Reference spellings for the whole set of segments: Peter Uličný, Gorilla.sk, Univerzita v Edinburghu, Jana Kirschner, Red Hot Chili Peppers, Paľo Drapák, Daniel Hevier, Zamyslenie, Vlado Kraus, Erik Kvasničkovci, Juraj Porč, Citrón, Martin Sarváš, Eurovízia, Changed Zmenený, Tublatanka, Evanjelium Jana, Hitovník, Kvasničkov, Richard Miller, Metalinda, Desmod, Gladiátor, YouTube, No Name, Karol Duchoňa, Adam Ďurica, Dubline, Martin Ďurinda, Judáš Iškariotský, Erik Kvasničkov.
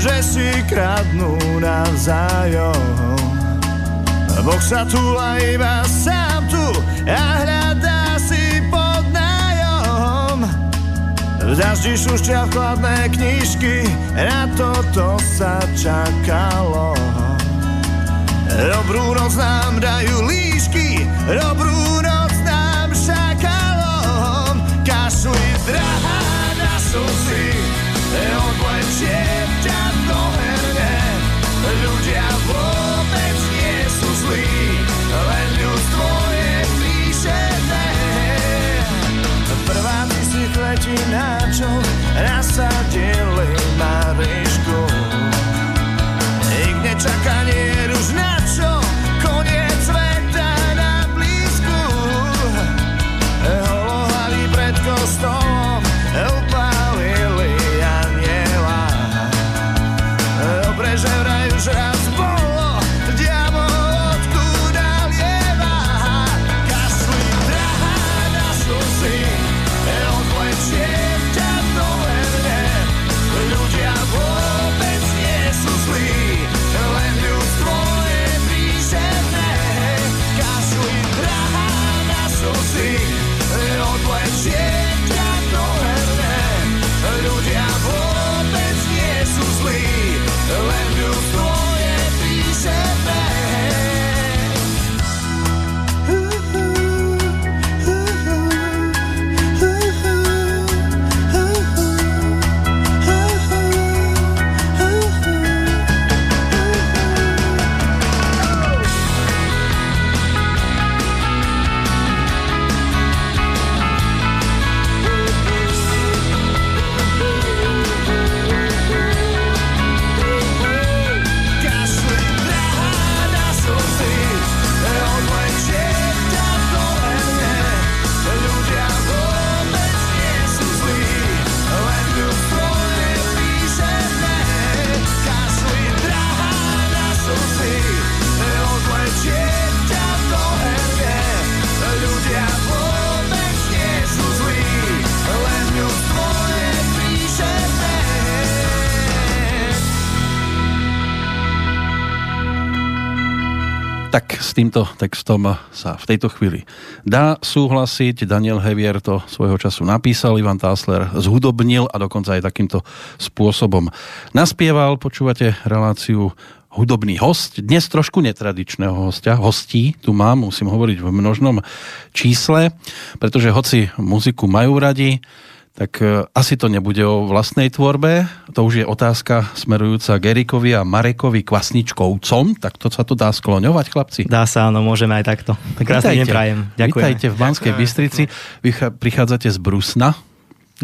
že si kradnú navzájom. Boh sa túla iba sám tu a hľadá si pod nájom. V daždi šušťa chladné knižky, na toto sa čakalo. Dobrú noc nám dajú líšky, dobrú noc nám šakalom. Kašli drahá na slzy, odvlečiem ťa do herne. Ľudia vôbec nie sú zlí, len ľudstvo je príšerné. Prvá ty si letí na čo, nasadili Marišku. Ich nečakanie už na čo, koniec sveta na blízku. Holohlavý pred kostolom upálili anjela. Dobre, že vraj už raz bolo, diabol odkúda lieva. Kašli drahá na slzy, odvlečiem ťa do herne. Ľudia vôbec nie sú zlí, len ľudstvo je príšerné. Kašli drahá na slzy, odvlečiem ťa do herne. Ľudia vôbec nie sú zlí, len ľudstvo je príšerné. Tak s týmto textom sa v tejto chvíli dá súhlasiť. Daniel Hevier to svojho času napísal, Ivan Tassler zhudobnil a dokonca aj takýmto spôsobom naspieval. Počúvate reláciu Hudobný hosť. Dnes trošku netradičného hostia. Hostí tu mám, musím hovoriť v množnom čísle, pretože hoci muziku majú radi, tak asi to nebude o vlastnej tvorbe. To už je otázka smerujúca k Erikovi a Marekovi Kvasničkovcom. Tak to sa to dá skloňovať, chlapci? Dá sa, áno, môžeme aj takto. Krásny deň prajem. Ďakujeme. Vítajte v Banskej Bystrici. Vy prichádzate z Brusna.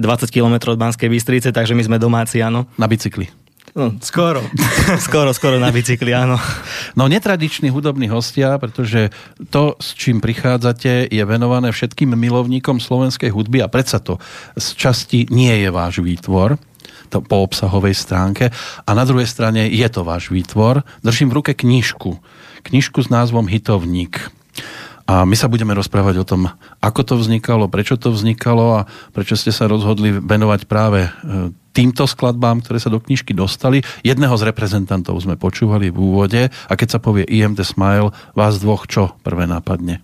20 km od Banskej Bystrice, takže my sme domáci, áno. Na bicykli. No, skoro. skoro na bicykli, áno. No, netradiční hudobní hostia, pretože to, s čím prichádzate, je venované všetkým milovníkom slovenskej hudby a predsa to z časti nie je váš výtvor, to po obsahovej stránke, a na druhej strane je to váš výtvor. Držím v ruke knižku s názvom Hitovník. A my sa budeme rozprávať o tom, ako to vznikalo, prečo to vznikalo a prečo ste sa rozhodli venovať práve týmto skladbám, ktoré sa do knižky dostali. Jedného z reprezentantov sme počúvali v úvode a keď sa povie IMT Smile, vás dvoch čo prvé napadne?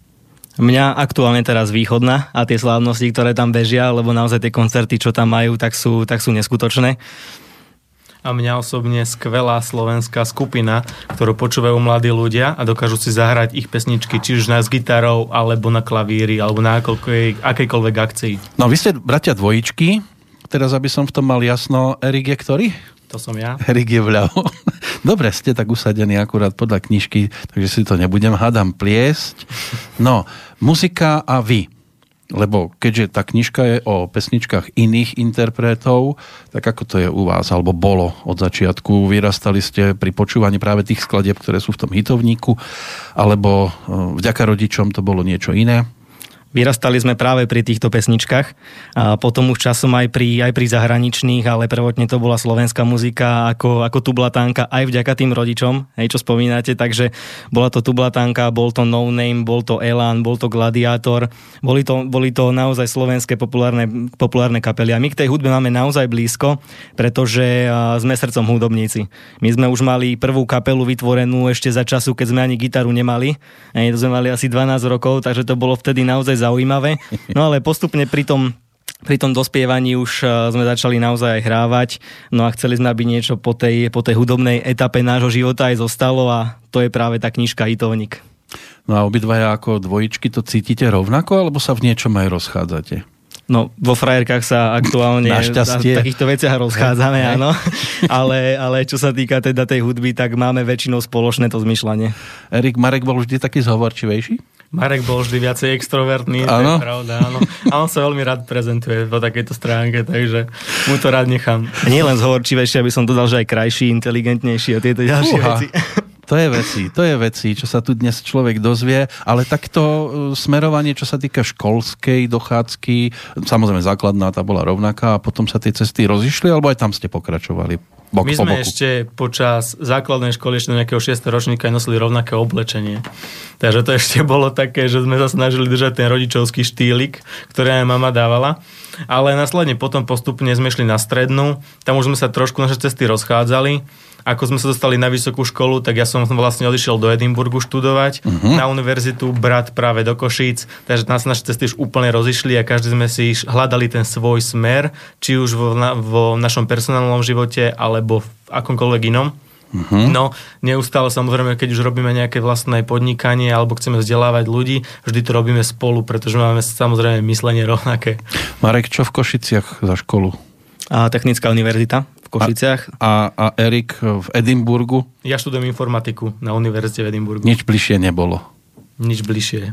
Mňa aktuálne teraz východná a tie slávnosti, ktoré tam bežia, lebo naozaj tie koncerty, čo tam majú, tak sú neskutočné. A mňa osobne skvelá slovenská skupina, ktorú počúvajú mladí ľudia a dokážu si zahrať ich pesničky, či už na s gitarou, alebo na klavíri, alebo na akejkoľvek akcii. No vy ste bratia dvojičky, teraz aby som v tom mal jasno, Erik je ktorý? To som ja. Erik je vľavo. Dobre, ste tak usadení akurát podľa knižky, takže si to nebudem, hádam, pliesť. No, muzika a vy. Lebo keďže tá knižka je o pesničkách iných interpretov, tak ako to je u vás, alebo bolo od začiatku? Vyrastali ste pri počúvaní práve tých skladieb, ktoré sú v tom hitovníku, alebo vďaka rodičom to bolo niečo iné? Vyrastali sme práve pri týchto pesničkách a potom už časom aj pri zahraničných, ale prvotne to bola slovenská muzika ako Tublatanka aj vďaka tým rodičom, hej, čo spomínate, takže bola to Tublatanka, bol to No Name, bol to Elan, bol to Gladiátor, boli to naozaj slovenské populárne kapely a my k tej hudbe máme naozaj blízko, pretože sme srdcom hudobníci. My sme už mali prvú kapelu vytvorenú ešte za času, keď sme ani gitaru nemali, hej, to sme mali asi 12 rokov, takže to bolo vtedy naozaj zaujímavé. No ale postupne pri tom dospievaní už sme začali naozaj aj hrávať, no a chceli sme, aby niečo po tej hudobnej etape nášho života aj zostalo a to je práve tá knižka Hitovník. No a obidvaja ako dvojičky to cítite rovnako, alebo sa v niečom aj rozchádzate? No, vo frajerkách sa aktuálne v takýchto veciach rozchádzame, áno. Ale čo sa týka teda tej hudby, tak máme väčšinou spoločné to zmyšľanie. Marek bol vždy taký zhovorčivejší? Marek bol vždy viacej extrovertný, ano? To je pravda, áno. A on sa veľmi rád prezentuje po takejto stránke, takže mu to rád nechám. Nie len zhovorčivejšie, aby som dodal, že aj krajší, inteligentnejší a tieto ďalšie veci. To je veci, čo sa tu dnes človek dozvie, ale takto smerovanie, čo sa týka školskej dochádzky, samozrejme základná tá bola rovnaká a potom sa tie cesty rozišli, alebo aj tam ste pokračovali bok po boku? My sme ešte počas základnej školy, ešte do nejakého 6. ročníka nosili rovnaké oblečenie. Takže to ešte bolo také, že sme sa snažili držať ten rodičovský štýlik, ktorý aj mama dávala. Ale následne potom postupne sme šli na strednú, tam už sme sa trošku naše cesty rozchádzali. Ako sme sa dostali na vysokú školu, tak ja som vlastne odišiel do Edinburghu študovať na univerzitu, brat práve do Košíc, takže nás naše cesty už úplne rozišli a každý sme si hľadali ten svoj smer, či už vo našom personálnom živote, alebo v akomkoľvek inom. No, neustále samozrejme, keď už robíme nejaké vlastné podnikanie alebo chceme vzdelávať ľudí, vždy to robíme spolu, pretože máme samozrejme myslenie rovnaké. Marek, čo v Košiciach za školu? Technická univerzita v Košiciach. A Erik v Edinburghu? Ja študujem informatiku na univerzite v Edinburghu. Nič bližšie nebolo? Nič bližšie.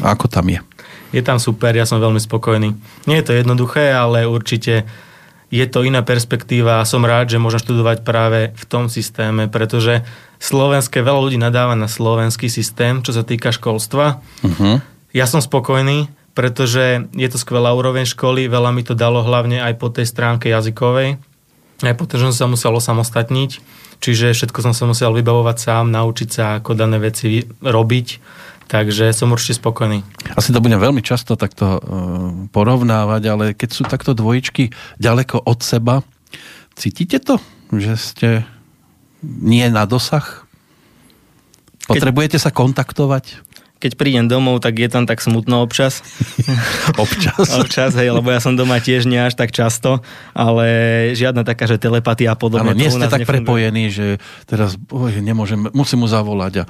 A ako tam je? Je tam super, ja som veľmi spokojný. Nie je to jednoduché, ale určite je to iná perspektíva a som rád, že môžem študovať práve v tom systéme, pretože veľa ľudí nadáva na slovenský systém, čo sa týka školstva. Ja som spokojný, pretože je to skvelá úroveň školy, veľa mi to dalo hlavne aj po tej stránke jazykovej. Aj potom, že som sa musel osamostatniť, čiže všetko som sa musel vybavovať sám, naučiť sa, ako dané veci robiť, takže som určite spokojný. Asi to budem veľmi často takto porovnávať, ale keď sú takto dvojičky ďaleko od seba, cítite to, že ste nie na dosah? Potrebujete sa kontaktovať? Keď prídem domov, tak je tam tak smutno občas. Občas, hej, lebo ja som doma tiež nie až tak často, ale žiadna taká, že telepatia a podobne. Ale nie ste tak prepojení, že teraz nemôžem, musím mu zavolať.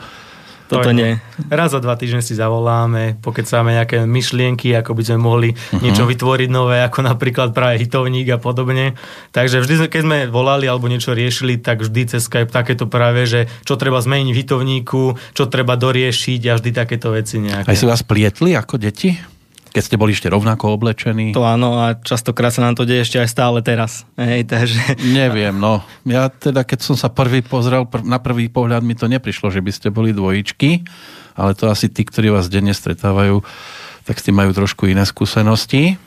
Toto nie. Raz za 2 týždne si zavoláme, pokecáme nejaké myšlienky, ako by sme mohli niečo vytvoriť nové, ako napríklad práve hitovník a podobne. Takže vždy, keď sme volali alebo niečo riešili, tak vždy cez Skype takéto práve, že čo treba zmeniť v hitovníku, čo treba doriešiť a vždy takéto veci nejaké. Aj si vás plietli ako deti? Keď ste boli ešte rovnako oblečení. To áno, a častokrát sa nám to deje ešte aj stále teraz. Hej, takže... Neviem, no. Ja teda, keď som sa prvý pozrel, na prvý pohľad mi to neprišlo, že by ste boli dvojičky, ale to asi tí, ktorí vás denne stretávajú, tak s tým majú trošku iné skúsenosti.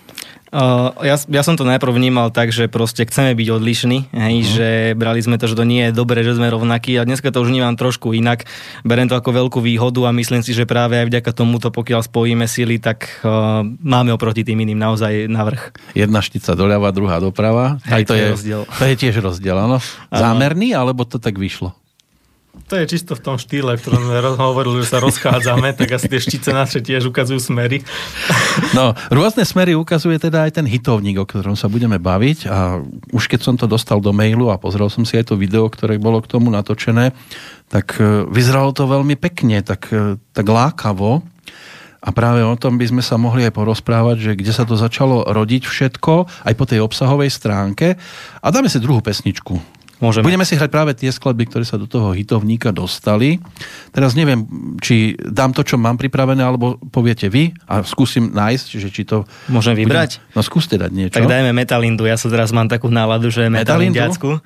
Ja som to najprv vnímal tak, že proste chceme byť odlišní, hej, že brali sme to, že to nie je dobre, že sme rovnakí a dneska to už vnímam trošku inak. Beriem to ako veľkú výhodu a myslím si, že práve aj vďaka tomuto, pokiaľ spojíme sily, tak máme oproti tým iným naozaj navrh. Jedna štica doľava, druhá doprava. Hej, to je rozdiel. To je tiež rozdiel, áno. Zámerný, alebo to tak vyšlo? To je čisto v tom štýle, v ktorom sme hovorili, že sa rozchádzame, tak asi tie štice naše tiež ukazujú smery. No, rôzne smery ukazuje teda aj ten hitovník, o ktorom sa budeme baviť a už keď som to dostal do mailu a pozrel som si aj to video, ktoré bolo k tomu natočené, tak vyzeralo to veľmi pekne, tak lákavo a práve o tom by sme sa mohli aj porozprávať, že kde sa to začalo rodiť všetko, aj po tej obsahovej stránke a dáme si druhú pesničku. Môžeme. Budeme si hrať práve tie skladby, ktoré sa do toho hitovníka dostali. Teraz neviem, či dám to, čo mám pripravené, alebo poviete vy a skúsim nájsť, že či to... Môžem vybrať? No skúste dať niečo. Tak dajme Metalindu. Ja sa teraz mám takú náladu, že Metalindiacku.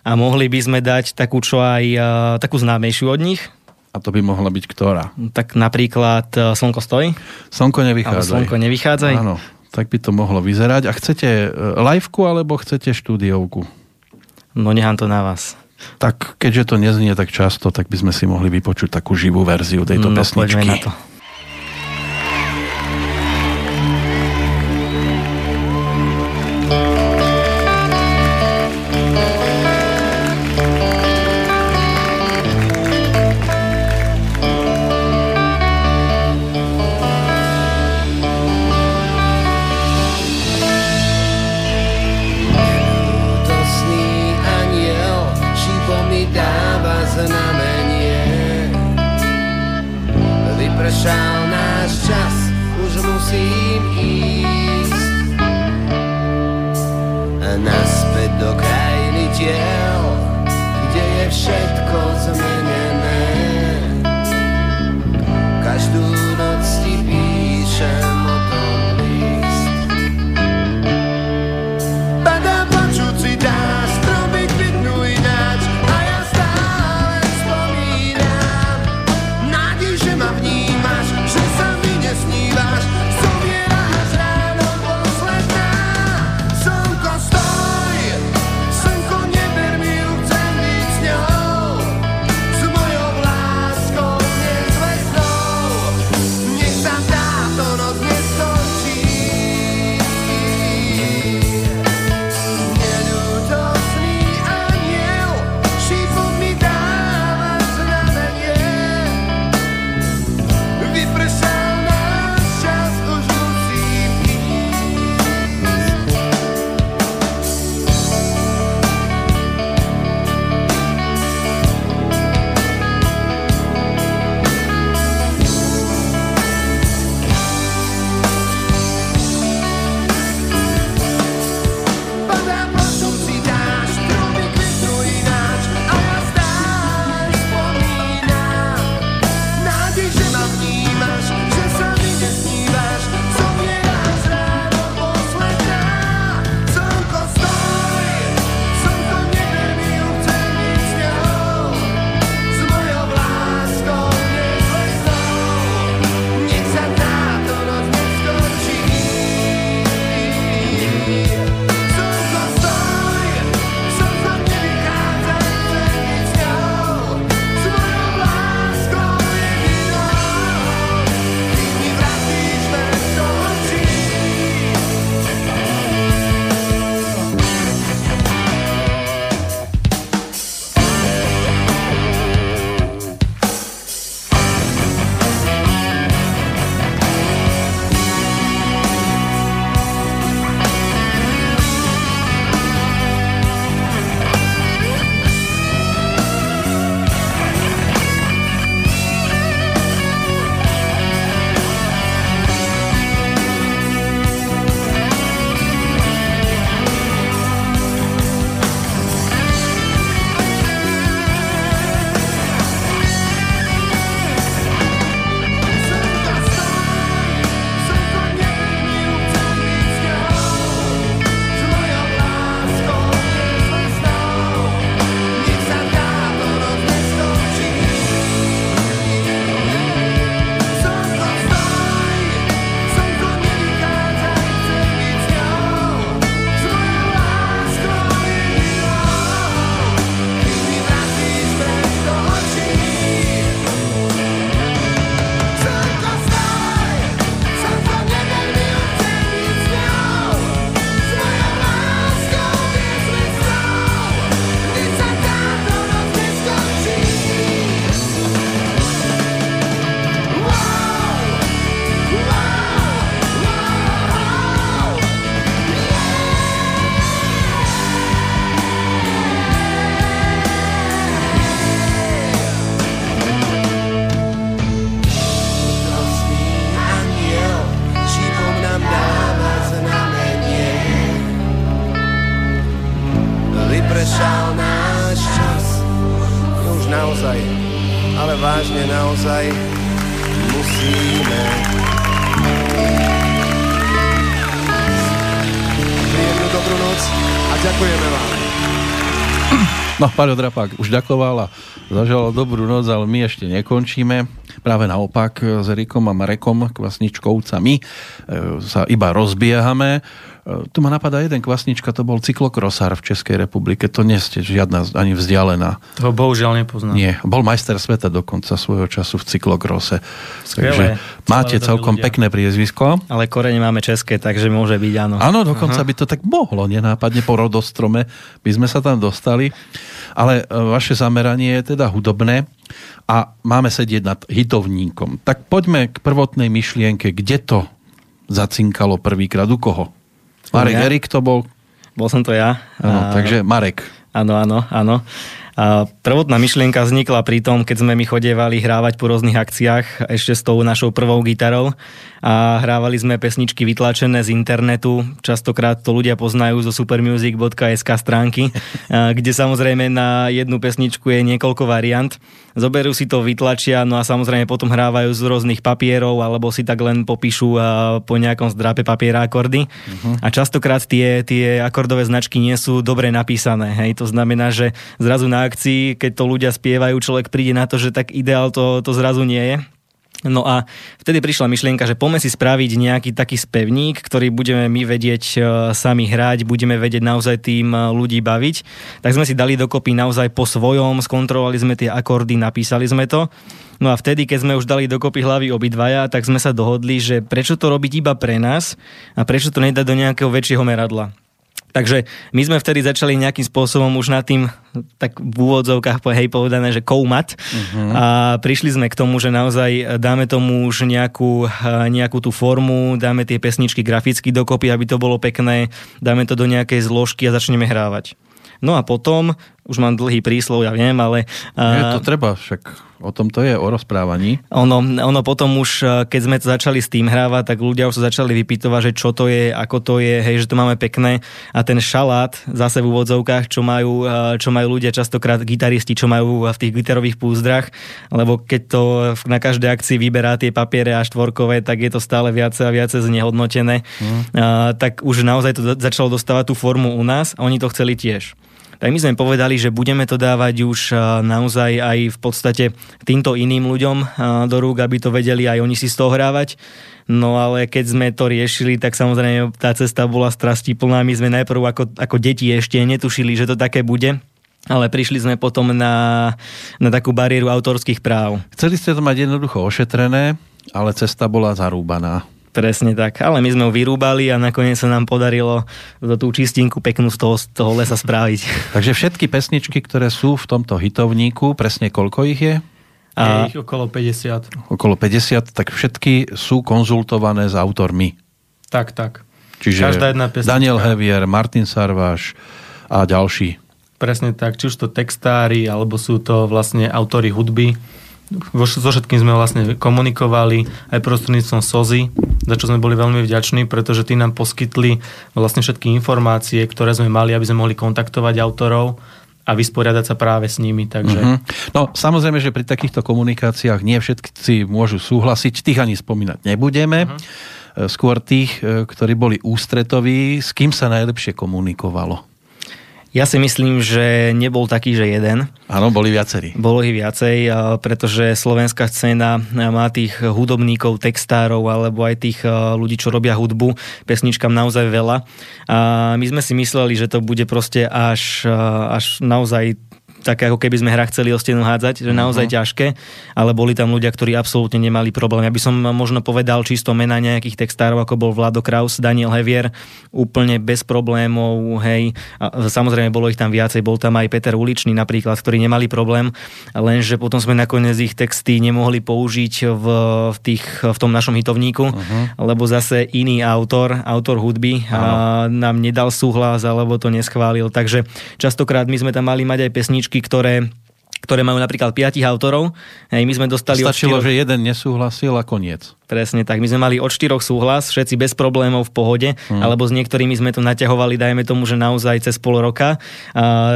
A mohli by sme dať takú, čo aj takú známejšiu od nich. A to by mohla byť ktorá? Tak napríklad Slnko stoj? Slnko nevychádzaj. Slnko nevychádzaj. Áno, tak by to mohlo vyzerať. A chcete liveku alebo chcete štúdiovku? No nechám to na vás. Tak keďže to neznie tak často, tak by sme si mohli vypočuť takú živú verziu tejto pesničky. Poďme na to. No, Paľo Drapák už ďakoval a zaželal dobrú noc, ale my ešte nekončíme. Práve naopak, s Erikom a Marekom Kvasničkovcami sa iba rozbiehame. Tu ma napadá jeden Kvasnička, to bol cyklokrosár v Českej republike. To nie ste žiadna ani vzdialená. To bohužiaľ nepoznám. Nie, bol majster sveta dokonca svojho času v cyklokrose. Skvelé. Takže máte celkom ľudia. Pekné priezvisko. Ale korene máme české, takže môže byť áno. Áno, dokonca by to tak mohlo, nenápadne po rodostrome by sme sa tam dostali. Ale vaše zameranie je teda hudobné a máme sedieť nad hitovníkom. Tak poďme k prvotnej myšlienke. Kde to zacinkalo prvýkrát? U koho? Marek, ja? Erik to bol? Bol som to ja. Áno, takže Marek. Áno. A prvotná myšlienka vznikla pri tom, keď sme my chodievali hrávať po rôznych akciách ešte s tou našou prvou gitarou a hrávali sme pesničky vytlačené z internetu. Častokrát to ľudia poznajú zo supermusic.sk stránky, kde samozrejme na jednu pesničku je niekoľko variant. Zoberú si to, vytlačia, no a samozrejme potom hrávajú z rôznych papierov alebo si tak len popíšu po nejakom zdrape papiera akordy. A častokrát tie akordové značky nie sú dobre napísané. Hej? To znamená, že zrazu na akcii, keď to ľudia spievajú, človek príde na to, že tak ideál to zrazu nie je. No a vtedy prišla myšlienka, že poďme si spraviť nejaký taký spevník, ktorý budeme my vedieť sami hrať, budeme vedieť naozaj tým ľudí baviť. Tak sme si dali dokopy naozaj po svojom, skontrolovali sme tie akordy, napísali sme to. No a vtedy, keď sme už dali dokopy hlavy obidvaja, tak sme sa dohodli, že prečo to robiť iba pre nás a prečo to nedať do nejakého väčšieho meradla. Takže my sme vtedy začali nejakým spôsobom už nad tým, tak v úvodzovkách povedané, že koumať. A prišli sme k tomu, že naozaj dáme tomu už nejakú tú formu, dáme tie pesničky graficky dokopy, aby to bolo pekné, dáme to do nejakej zložky a začneme hrávať. No a potom, už mám dlhý príslov, ja viem, ale... Je to treba však... O tom to je, o rozprávaní. Ono potom už, keď sme začali s tým hrávať, tak ľudia už sa začali vypýtovať, že čo to je, ako to je, hej, že to máme pekné. A ten šalát, zase v úvodzovkách, čo majú ľudia častokrát, gitaristi, čo majú v tých gitarových púzdrach, lebo keď to na každej akcii vyberá tie papiere a štvorkové, tak je to stále viac a viac znehodnotené. Tak už naozaj to začalo dostávať tú formu u nás a oni to chceli tiež. Tak my sme povedali, že budeme to dávať už naozaj aj v podstate týmto iným ľuďom do rúk, aby to vedeli aj oni si z toho hrávať. No ale keď sme to riešili, tak samozrejme tá cesta bola strastiplná. My sme najprv ako deti ešte netušili, že to také bude. Ale prišli sme potom na takú bariéru autorských práv. Chceli ste to mať jednoducho ošetrené, ale cesta bola zarúbaná. Presne tak, ale my sme ho vyrúbali a nakoniec sa nám podarilo tú čistinku peknú z toho lesa spraviť. Takže všetky pesničky, ktoré sú v tomto hitovníku, presne koľko ich je? Je ich okolo 50. Okolo 50, tak všetky sú konzultované s autormi. Tak. Čiže každá jedna pesnička. Daniel Hevier, Martin Sarváš a ďalší. Presne tak, či už to textári, alebo sú to vlastne autori hudby. So všetkým sme vlastne komunikovali aj prostredníctvom SOZI, za čo sme boli veľmi vďační, pretože tí nám poskytli vlastne všetky informácie, ktoré sme mali, aby sme mohli kontaktovať autorov a vysporiadať sa práve s nimi. Takže... No, samozrejme, že pri takýchto komunikáciách nie všetci môžu súhlasiť, tých ani spomínať nebudeme. Skôr tých, ktorí boli ústretoví, s kým sa najlepšie komunikovalo. Ja si myslím, že nebol taký, že jeden. Áno, boli viacerí. Bolo ich viacej, pretože slovenská scéna má tých hudobníkov, textárov, alebo aj tých ľudí, čo robia hudbu, pesničkám naozaj veľa. A my sme si mysleli, že to bude proste až naozaj také, ako keby sme hra chceli o stenu hádzať, že naozaj ťažké, ale boli tam ľudia, ktorí absolútne nemali problém. Ja by som možno povedal čisto mena nejakých textárov, ako bol Vlado Kraus, Daniel Hevier, úplne bez problémov, hej. A samozrejme, bolo ich tam viacej, bol tam aj Peter Uličný napríklad, ktorí nemali problém, lenže potom sme nakoniec ich texty nemohli použiť v tom našom hitovníku, lebo zase iný autor hudby nám nedal súhlas, alebo to neschválil. Takže častokrát my sme tam mali mať aj pesničky, ktoré majú napríklad 5 autorov. My sme dostali stačilo, že jeden nesúhlasil a koniec. Presne tak. My sme mali od 4 súhlas, všetci bez problémov v pohode, alebo s niektorými sme to naťahovali, dajme tomu, že naozaj cez pol roka.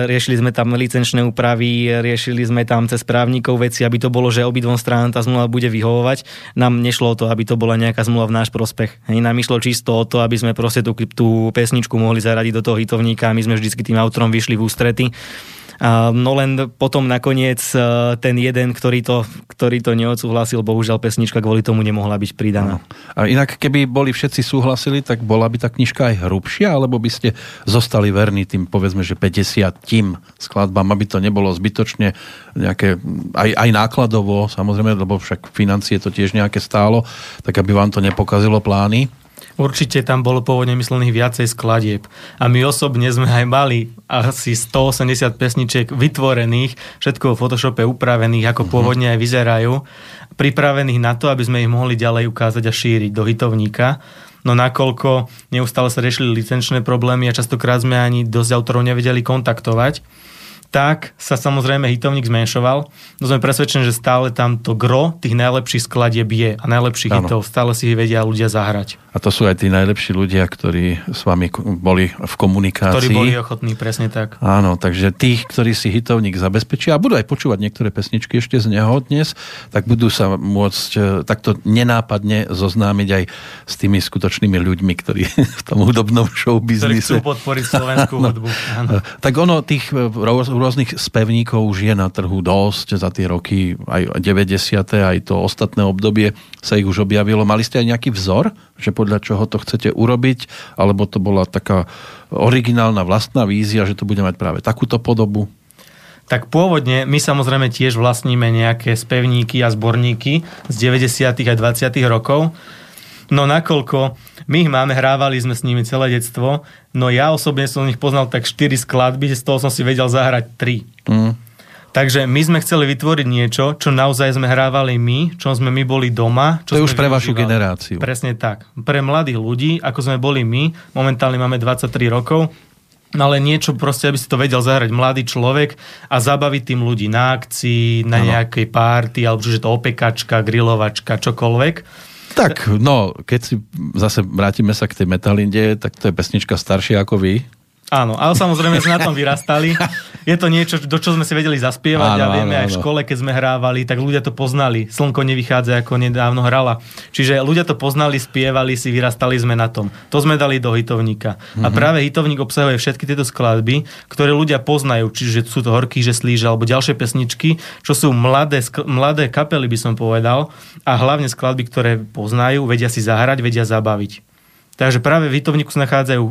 Riešili sme tam licenčné úpravy, riešili sme tam cez právnikov veci, aby to bolo, že obidvom stranám tá zmluva bude vyhovovať. Nám nešlo o to, aby to bola nejaká zmluva v náš prospech. Nám išlo čisto o to, aby sme proste tú pesničku mohli zaradiť do toho hitovníka. My sme vždycky tým autorom vyšli v ústrety. No len potom nakoniec ten jeden, ktorý to neodsúhlasil, bohužiaľ pesnička kvôli tomu nemohla byť pridaná. A inak keby boli všetci súhlasili, tak bola by tá knižka aj hrubšia, alebo by ste zostali verní tým, povedzme, že 50 skladbám, aby to nebolo zbytočne nejaké, aj nákladovo, samozrejme, lebo však financie to tiež nejaké stálo, tak aby vám to nepokazilo plány? Určite tam bolo pôvodne myslených viacej skladieb. A my osobne sme aj mali asi 180 pesničiek vytvorených, všetko v Photoshope upravených, ako pôvodne aj vyzerajú, pripravených na to, aby sme ich mohli ďalej ukázať a šíriť do hitovníka. No nakoľko neustále sa riešili licenčné problémy a častokrát sme ani dosť autorov nevedeli kontaktovať, tak sa samozrejme hitovník zmenšoval. No sme presvedčení, že stále tam to gro tých najlepších skladieb je a najlepších hitov. Stále si ich vedia ľudia zahrať. A to sú aj tí najlepší ľudia, ktorí s vami boli v komunikácii. Ktorí boli ochotní, presne tak. Áno, takže tých, ktorí si hitovník zabezpečia a budú aj počúvať niektoré pesničky ešte z neho dnes, tak budú sa môcť takto nenápadne zoznámiť aj s tými skutočnými ľuďmi, ktorí v tom hudobnom showbiznise chcú podporiť slovenskú hudbu. Áno. Tak ono tých rôznych spevníkov už je na trhu dosť za tie roky, aj 90. aj to ostatné obdobie sa ich už objavilo. Mali ste aj nejaký vzor, že podľa čoho to chcete urobiť, alebo to bola taká originálna vlastná vízia, že to bude mať práve takúto podobu? Tak pôvodne my samozrejme tiež vlastníme nejaké spevníky a zborníky z 90. a 20. rokov. No nakoľko my ich máme, hrávali sme s nimi celé detstvo, no ja osobne som ich poznal tak 4 skladby, z toho som si vedel zahrať 3. Takže my sme chceli vytvoriť niečo, čo naozaj sme hrávali my, čo sme my boli doma. Čo to je už pre vašu generáciu. Presne tak. Pre mladých ľudí, ako sme boli my, momentálne máme 23 rokov, ale niečo proste, aby si to vedel zahrať mladý človek a zabaviť tým ľudí na akcii, na nejakej párty, alebo čiže to opekačka, grilovačka, čokoľvek. Tak, no, keď si zase vrátime sa k tej Metalinde, tak to je pesnička staršia ako vy. Áno, ale samozrejme sme na tom vyrastali. Je to niečo, do čo sme si vedeli zaspievať, a vieme, aj v škole, keď sme hrávali, tak ľudia to poznali. Slnko nevychádza, ako nedávno hrala. Čiže ľudia to poznali, spievali si, vyrastali sme na tom. To sme dali do hitovníka. A práve hitovník obsahuje všetky tieto skladby, ktoré ľudia poznajú, čiže sú to Horkýže Slíže alebo ďalšie pesničky, čo sú mladé kapely, by som povedal, a hlavne skladby, ktoré poznajú, vedia si zahrať, vedia zabaviť. Takže práve v hitovníku sa nachádzajú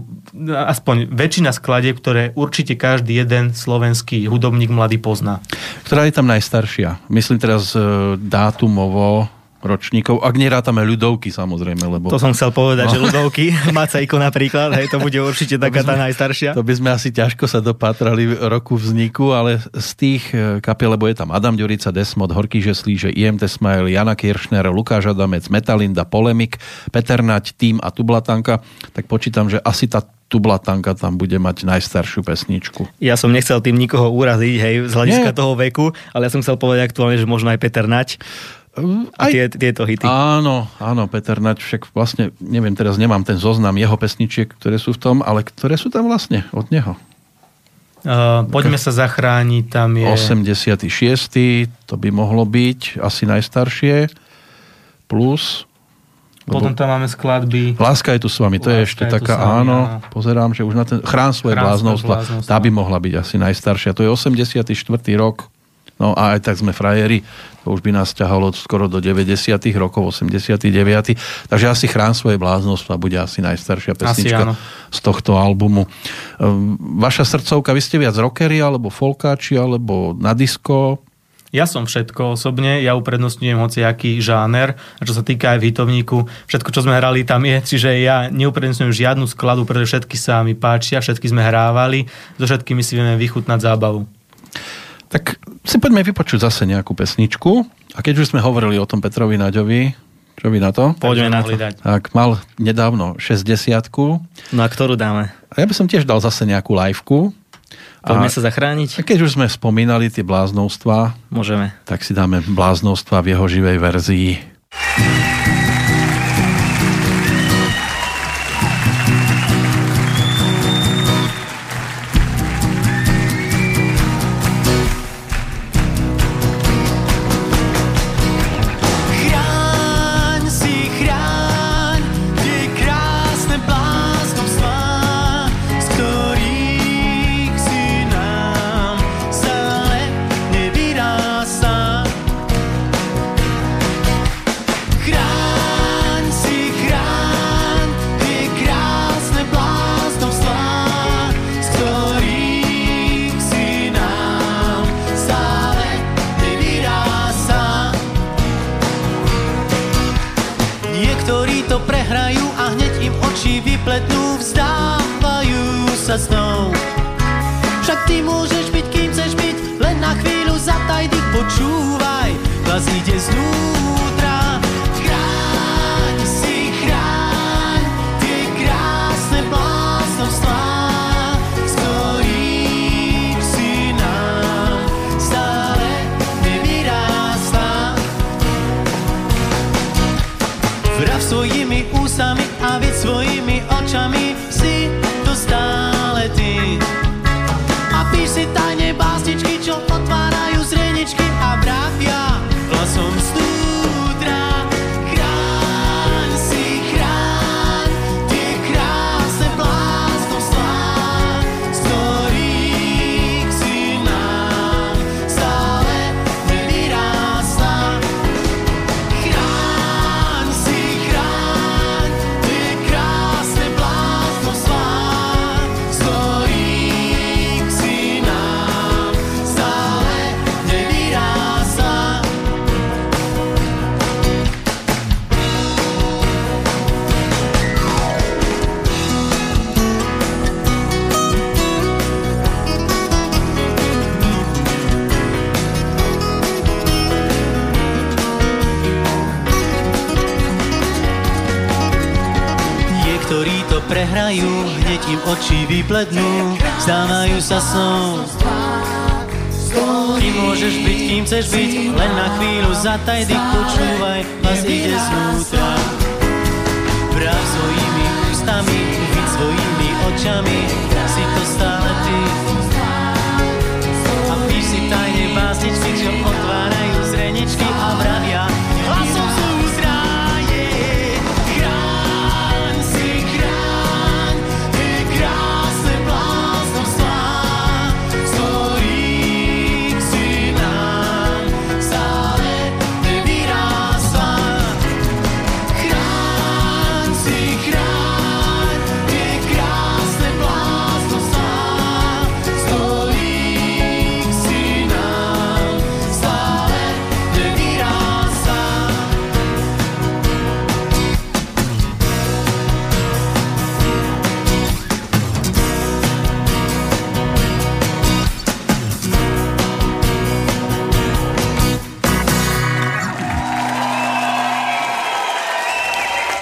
aspoň väčšina skladieb, ktoré určite každý jeden slovenský hudobník mladý pozná. Ktorá je tam najstaršia? Myslím teraz dátumovo, ročníkov, ak nerátame ľudovky, samozrejme, lebo... To som chcel povedať, že ľudovky, Macejko napríklad, hej, to bude určite taká tá najstaršia. To by sme asi ťažko sa dopatrali roku vzniku, ale z tých kapiel, lebo je tam Adam Ďurica, Desmod, Horkýže Slíže, IMT Smile, Jana Kirschner, Lukáš Adamec, Metalinda, Polemik, Peter Nať, Tým a Tublatanka, tak počítam, že asi tá Tublatanka tam bude mať najstaršiu pesničku. Ja som nechcel tým nikoho uraziť, hej, z hľadiska toho veku, ale ja som chcel povedať aktuálne, že možno aj Peter Nať. Aj tieto hity. Áno, Peter Nať, však vlastne, neviem, teraz nemám ten zoznam jeho pesničiek, ktoré sú v tom, ale ktoré sú tam vlastne od neho? Poďme sa zachrániť, tam je... 86. To by mohlo byť asi najstaršie. Plus... Potom tam máme skladby... Láska je tu s vami, to je ešte taká, áno, pozerám, že už na ten... Chrán svoje bláznostva, tá by mohla byť asi najstaršia. To je 84. rok. No a aj tak sme frajeri, to už by nás ťahalo skoro do 90. rokov, 89. Takže asi Chrán svoje bláznostva bude asi najstaršia pesnička z tohto albumu. Vaša srdcovka, vy ste viac rockeri, alebo folkáči, alebo na disko? Ja som všetko osobne, ja uprednostňujem hociaký žáner, a čo sa týka aj v hitovníku, všetko, čo sme hrali, tam je, čiže ja neuprednostňujem žiadnu skladu, pretože všetky sa mi páčia, všetky sme hrávali, so všetkými si vieme vychutnať zábavu. Tak si poďme vypočuť zase nejakú pesničku. A keď už sme hovorili o tom Petrovi Naďovi, čo vy na to? Poďme na to. Tak mal nedávno 60-ku. No a ktorú dáme? A ja by som tiež dal zase nejakú live-ku. Poďme sa zachrániť. A keď už sme spomínali tie bláznovstvá, môžeme. Tak si dáme bláznovstvá v jeho živej verzii. So ty môžeš byť, kým chceš byť, len na chvíľu zataj dých, počúvaj, hlas ide znútra. Chráň si, chráň tie krásne bláznovstvá, z ktorých si nám stále nevyrástla. Vrav svojimi ústami a vid svojimi očami, si to stále ty. A píš si tajne básničky, čo otvárajú zreničky a vravia hlasom znútra. Chráň si, chráň tie krásne bláznovstvá, z ktorých si nám stále nevyrástla. Chráň si, chráň tie krásne bláznovstvá, z ktorých si nám stále nevyrástla. Niektorí to prehrajú, hneď im oči vyplednú, vzdávajú sa snom. Ty môžeš byť, kým chceš byť, len na chvíľu zataj dých, počúvaj, hlas ide znútra. Práv svojimi ústami, vid svojimi očami, si to stále ty. A píš si tajne básničky, čo otvárajú zreničky a vravia hlasom zúzra. Chráň si, chráň tie krásne bláznovstvá, z ktorých si nám stále nevyrástla. Chráň si, chráň tie krásne bláznovstvá, z ktorých si nám stále nevyrástla.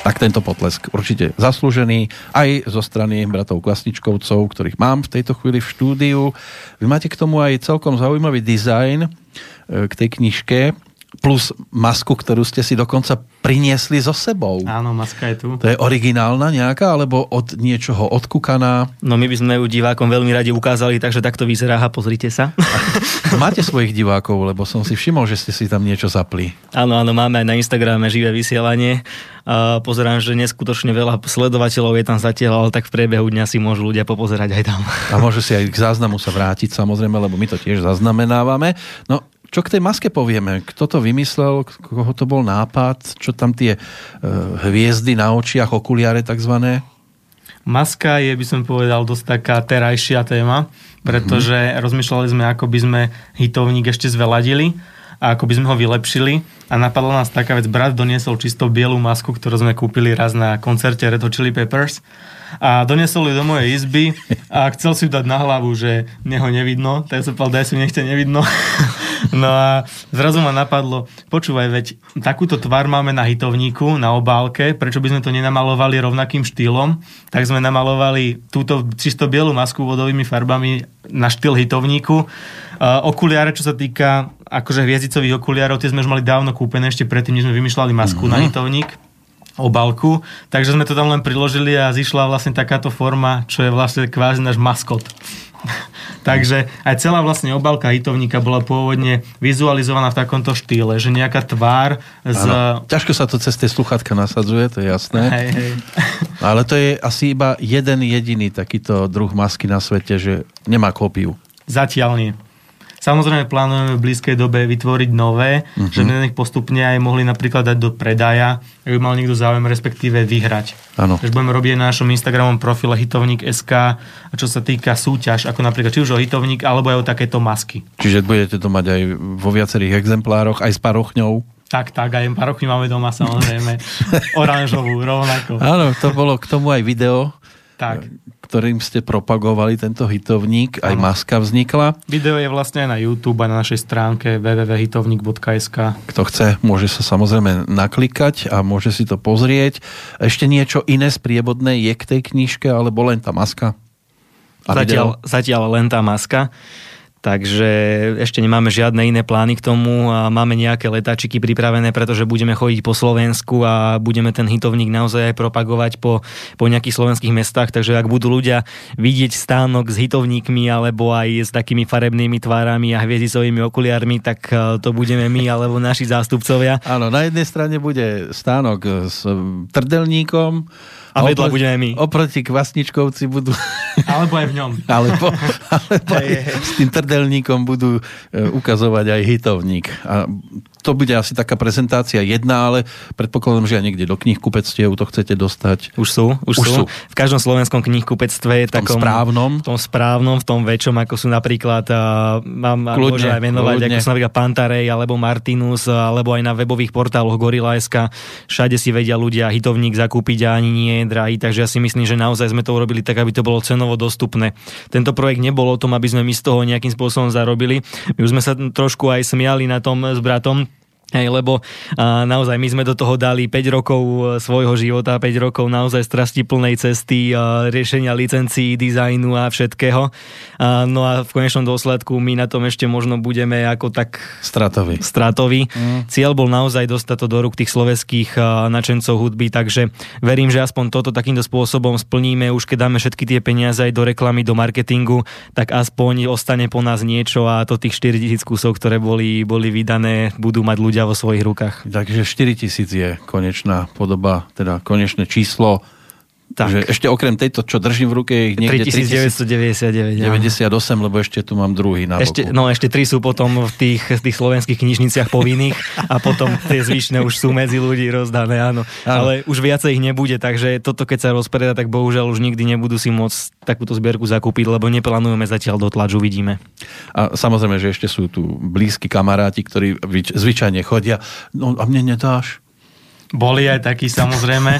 Tak tento potlesk určite zaslúžený aj zo strany bratov Kvasničkovcov, ktorých mám v tejto chvíli v štúdiu. Vy máte k tomu aj celkom zaujímavý dizajn k tej knižke, plus masku, ktorú ste si dokonca priniesli so sebou. Áno, maska je tu. To je originálna nejaká, alebo od niečoho odkúkaná? No my by sme ju divákom veľmi radi ukázali, takže takto vyzerá, a pozrite sa. Máte svojich divákov, lebo som si všimol, že ste si tam niečo zapli. Áno, áno, máme aj na Instagrame živé vysielanie. Pozerám, že neskutočne veľa sledovateľov je tam zatiaľ, ale tak v priebehu dňa si môžu ľudia popozerať aj tam. A môžu si aj k záznamu sa vrátiť, samozrejme, lebo my to tiež zaznamenávame. No, čo k tej maske povieme? Kto to vymyslel? Koho to bol nápad? Čo tam tie hviezdy na očiach, okuliare takzvané? Maska je, by som povedal, dosť taká terajšia téma, pretože rozmýšľali sme, ako by sme hitovník ešte zveladili a ako by sme ho vylepšili. A napadla nás taká vec, brat doniesol čisto bielu masku, ktorú sme kúpili raz na koncerte Red Hot Chili Peppers. A doniesol ju do mojej izby a chcel si ju dať na hlavu, že mne ho nevidno. Tak som povedal, daj si, mne nevidno. No a zrazu ma napadlo, počúvaj, veď takúto tvár máme na hitovníku, na obálke, prečo by sme to nenamalovali rovnakým štýlom? Tak sme namalovali túto čisto bielu masku vodovými farbami na štýl hitovníku. Okuliare, čo sa týka akože hviezdicových okuliarov, tie sme už mali dávno kúpené ešte predtým, než sme vymýšľali masku na hitovník, obálku, takže sme to tam len priložili a zišla vlastne takáto forma, čo je vlastne kvázi náš maskot. Takže aj celá vlastne obálka hitovníka bola pôvodne vizualizovaná v takomto štýle, že nejaká tvár z... Áno. Ťažko sa to cez tie sluchátka nasadzuje, to je jasné. Hej, hej. Ale to je asi iba jeden jediný takýto druh masky na svete, že nemá kópiu. Zatiaľ nie. Samozrejme plánujeme v blízkej dobe vytvoriť nové, že my ich postupne aj mohli napríklad dať do predaja, ak by mal niekto záujem, respektíve vyhrať. Áno. Takže budeme robiť na našom Instagramom profile hitovnik.sk, a čo sa týka súťaž, ako napríklad či už o hitovník, alebo aj o takéto masky. Čiže budete to mať aj vo viacerých exemplároch, aj s parochňou? Tak, aj parochňu máme doma, samozrejme. Oranžovú, rovnako. Áno, to bolo k tomu aj video, tak, ktorým ste propagovali tento hitovník, aj maska vznikla. Video je vlastne na YouTube a na našej stránke www.hitovnik.sk. Kto chce, môže sa samozrejme naklikať a môže si to pozrieť. Ešte niečo iné sprievodné je k tej knižke, alebo len tá maska? Zatiaľ len tá maska. Takže ešte nemáme žiadne iné plány k tomu a máme nejaké letáčiky pripravené, pretože budeme chodiť po Slovensku a budeme ten hitovník naozaj aj propagovať po nejakých slovenských mestách, takže ak budú ľudia vidieť stánok s hitovníkmi alebo aj s takými farebnými tvárami a hviezdicovými okuliármi, tak to budeme my alebo naši zástupcovia. Áno, na jednej strane bude stánok s trdelníkom a vedľa budeme my. Oproti Kvasničkovci budú... Alebo aj v ňom. Alebo aj s tým trdelníkom budú ukazovať aj hitovník. A to bude asi taká prezentácia jedna, ale predpokladám, že aj niekde do knihkupectiev to chcete dostať. Už sú. V každom slovenskom knihkupectve je takom... V tom správnom, v tom väčšom, ako sú napríklad, môžem aj menovať, ako sú napríklad Pantarej, alebo Martinus, alebo aj na webových portáloch Gorilla.sk. Všade si vedia ľudia hitovník zakúpiť a ani nie drahý, takže ja si myslím, že naozaj sme to urobili tak, aby to bolo cenovo dostupné. Tento projekt nebol o tom, aby sme my z toho nejakým spôsobom zarobili. My už sme sa trošku aj smiali na tom s bratom, lebo naozaj my sme do toho dali 5 rokov svojho života, 5 rokov naozaj strasti plnej cesty, riešenia licencií, dizajnu a všetkého. No a v konečnom dôsledku my na tom ešte možno budeme ako tak stratoví. Cieľ bol naozaj dostať to do rúk tých slovenských nadšencov hudby, takže verím, že aspoň toto takýmto spôsobom splníme. Už keď dáme všetky tie peniaze aj do reklamy, do marketingu, tak aspoň ostane po nás niečo a to tých 4000 kusov, ktoré boli vydané, budú mať ľudia vo svojich rukách. Takže 4000 je konečná podoba, teda konečné číslo. Takže ešte okrem tejto, čo držím v ruke, je niekde 3999. 98, lebo ešte tu mám druhý na boku. Ešte 3 sú potom v tých slovenských knižniciach povinných a potom tie zvyšné už sú medzi ľudí rozdané, áno. Ale už viacej ich nebude, takže toto keď sa rozpredá, tak bohužiaľ už nikdy nebudú si môcť takúto zbierku zakúpiť, lebo neplánujeme zatiaľ do tlaču, vidíme. A samozrejme, že ešte sú tu blízki kamaráti, ktorí zvyčajne chodia. No a mne nedáš? Boli aj takí, samozrejme.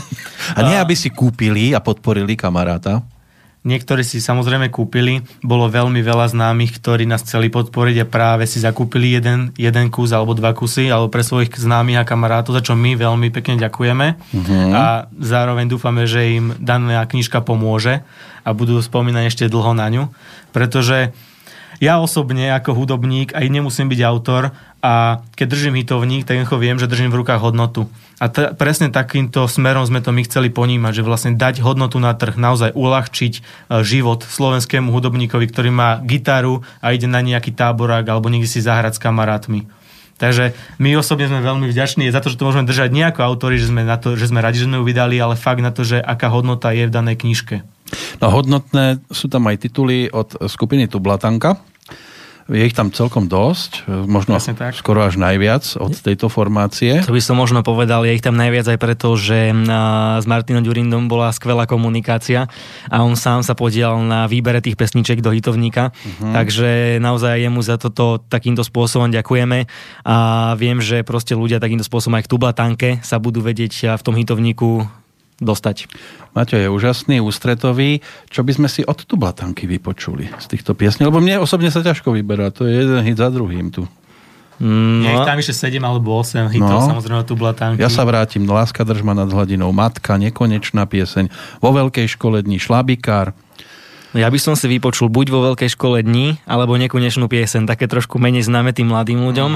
A nie, aby si kúpili a podporili kamaráta? Niektorí si samozrejme kúpili. Bolo veľmi veľa známych, ktorí nás chceli podporiť a práve si zakúpili jeden kus alebo dva kusy, alebo pre svojich známych a kamarátov, za čo my veľmi pekne ďakujeme. Mm-hmm. A zároveň dúfame, že im daná knižka pomôže a budú spomínať ešte dlho na ňu. Pretože ja osobne ako hudobník aj nemusím byť autor a keď držím hitovník, tak viem, že držím v rukách hodnotu. A presne takýmto smerom sme to my chceli ponímať, že vlastne dať hodnotu na trh, naozaj uľahčiť život slovenskému hudobníkovi, ktorý má gitaru a ide na nejaký táborák alebo niekde si zahrať s kamarátmi. Takže my osobne sme veľmi vďační za to, že to môžeme držať nie ako autori, že sme radi, že sme ju vydali, ale fakt na to, že aká hodnota je v danej knižke. No hodnotné sú tam aj tituly od skupiny Tublatanka. Je ich tam celkom dosť, možno skoro až najviac od tejto formácie. To by som možno povedal, je ich tam najviac aj preto, že s Martinom Ďurindom bola skvelá komunikácia a on sám sa podielal na výbere tých pesniček do hitovníka, takže naozaj jemu za toto takýmto spôsobom ďakujeme a viem, že proste ľudia takýmto spôsobom aj k Tublatanke sa budú vedieť v tom hitovníku dostať. Maťo je úžasný, ústretový. Čo by sme si od Tublatanky vypočuli z týchto piesní? Lebo mne osobne sa ťažko vyberá. To je jeden hit za druhým tu. Je ich tam ešte 7 alebo 8 hitov, samozrejme Tublatanky. Ja sa vrátim. Láska držma nad hladinou, Matka, Nekonečná pieseň, Vo veľkej škole dní, Šlabikár. Ja by som si vypočul buď Vo veľkej škole dní, alebo Nekonečnú pieseň. Také trošku menej známe tým mladým ľuďom,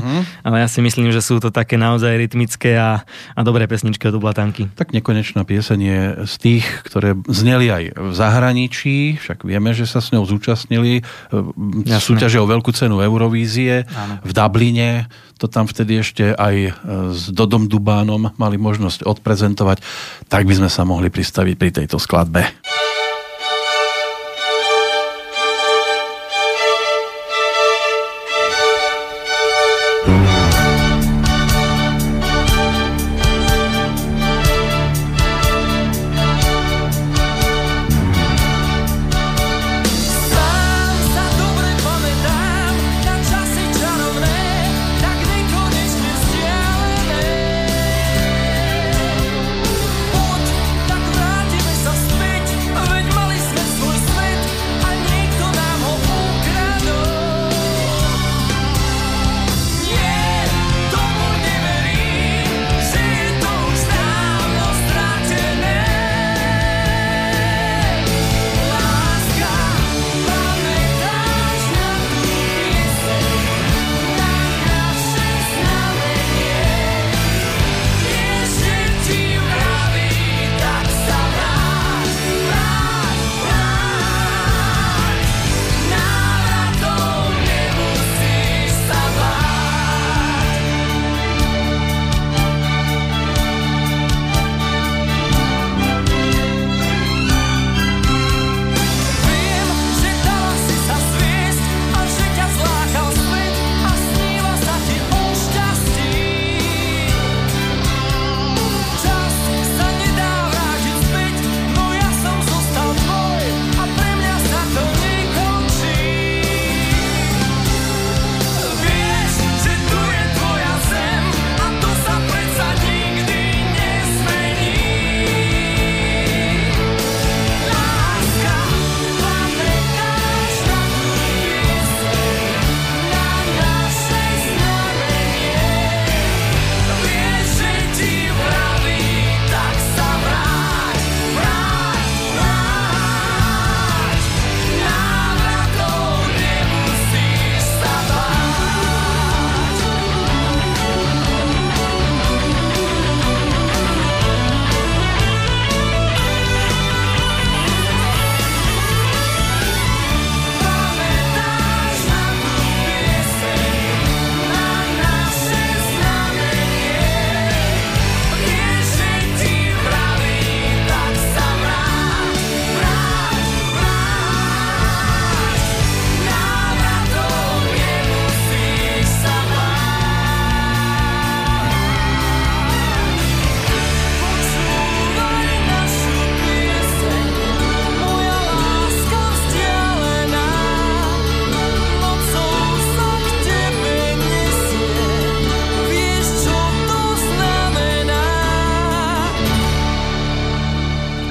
ale ja si myslím, že sú to také naozaj rytmické a dobré pesničky od Tublatanky. Tak Nekonečná pieseň je z tých, ktoré zneli aj v zahraničí, však vieme, že sa s ňou zúčastnili súťaže o veľkú cenu Eurovízie v Dubline. To tam vtedy ešte aj s Dodom Dubánom mali možnosť odprezentovať. Tak by sme sa mohli pristaviť pri tejto skladbe.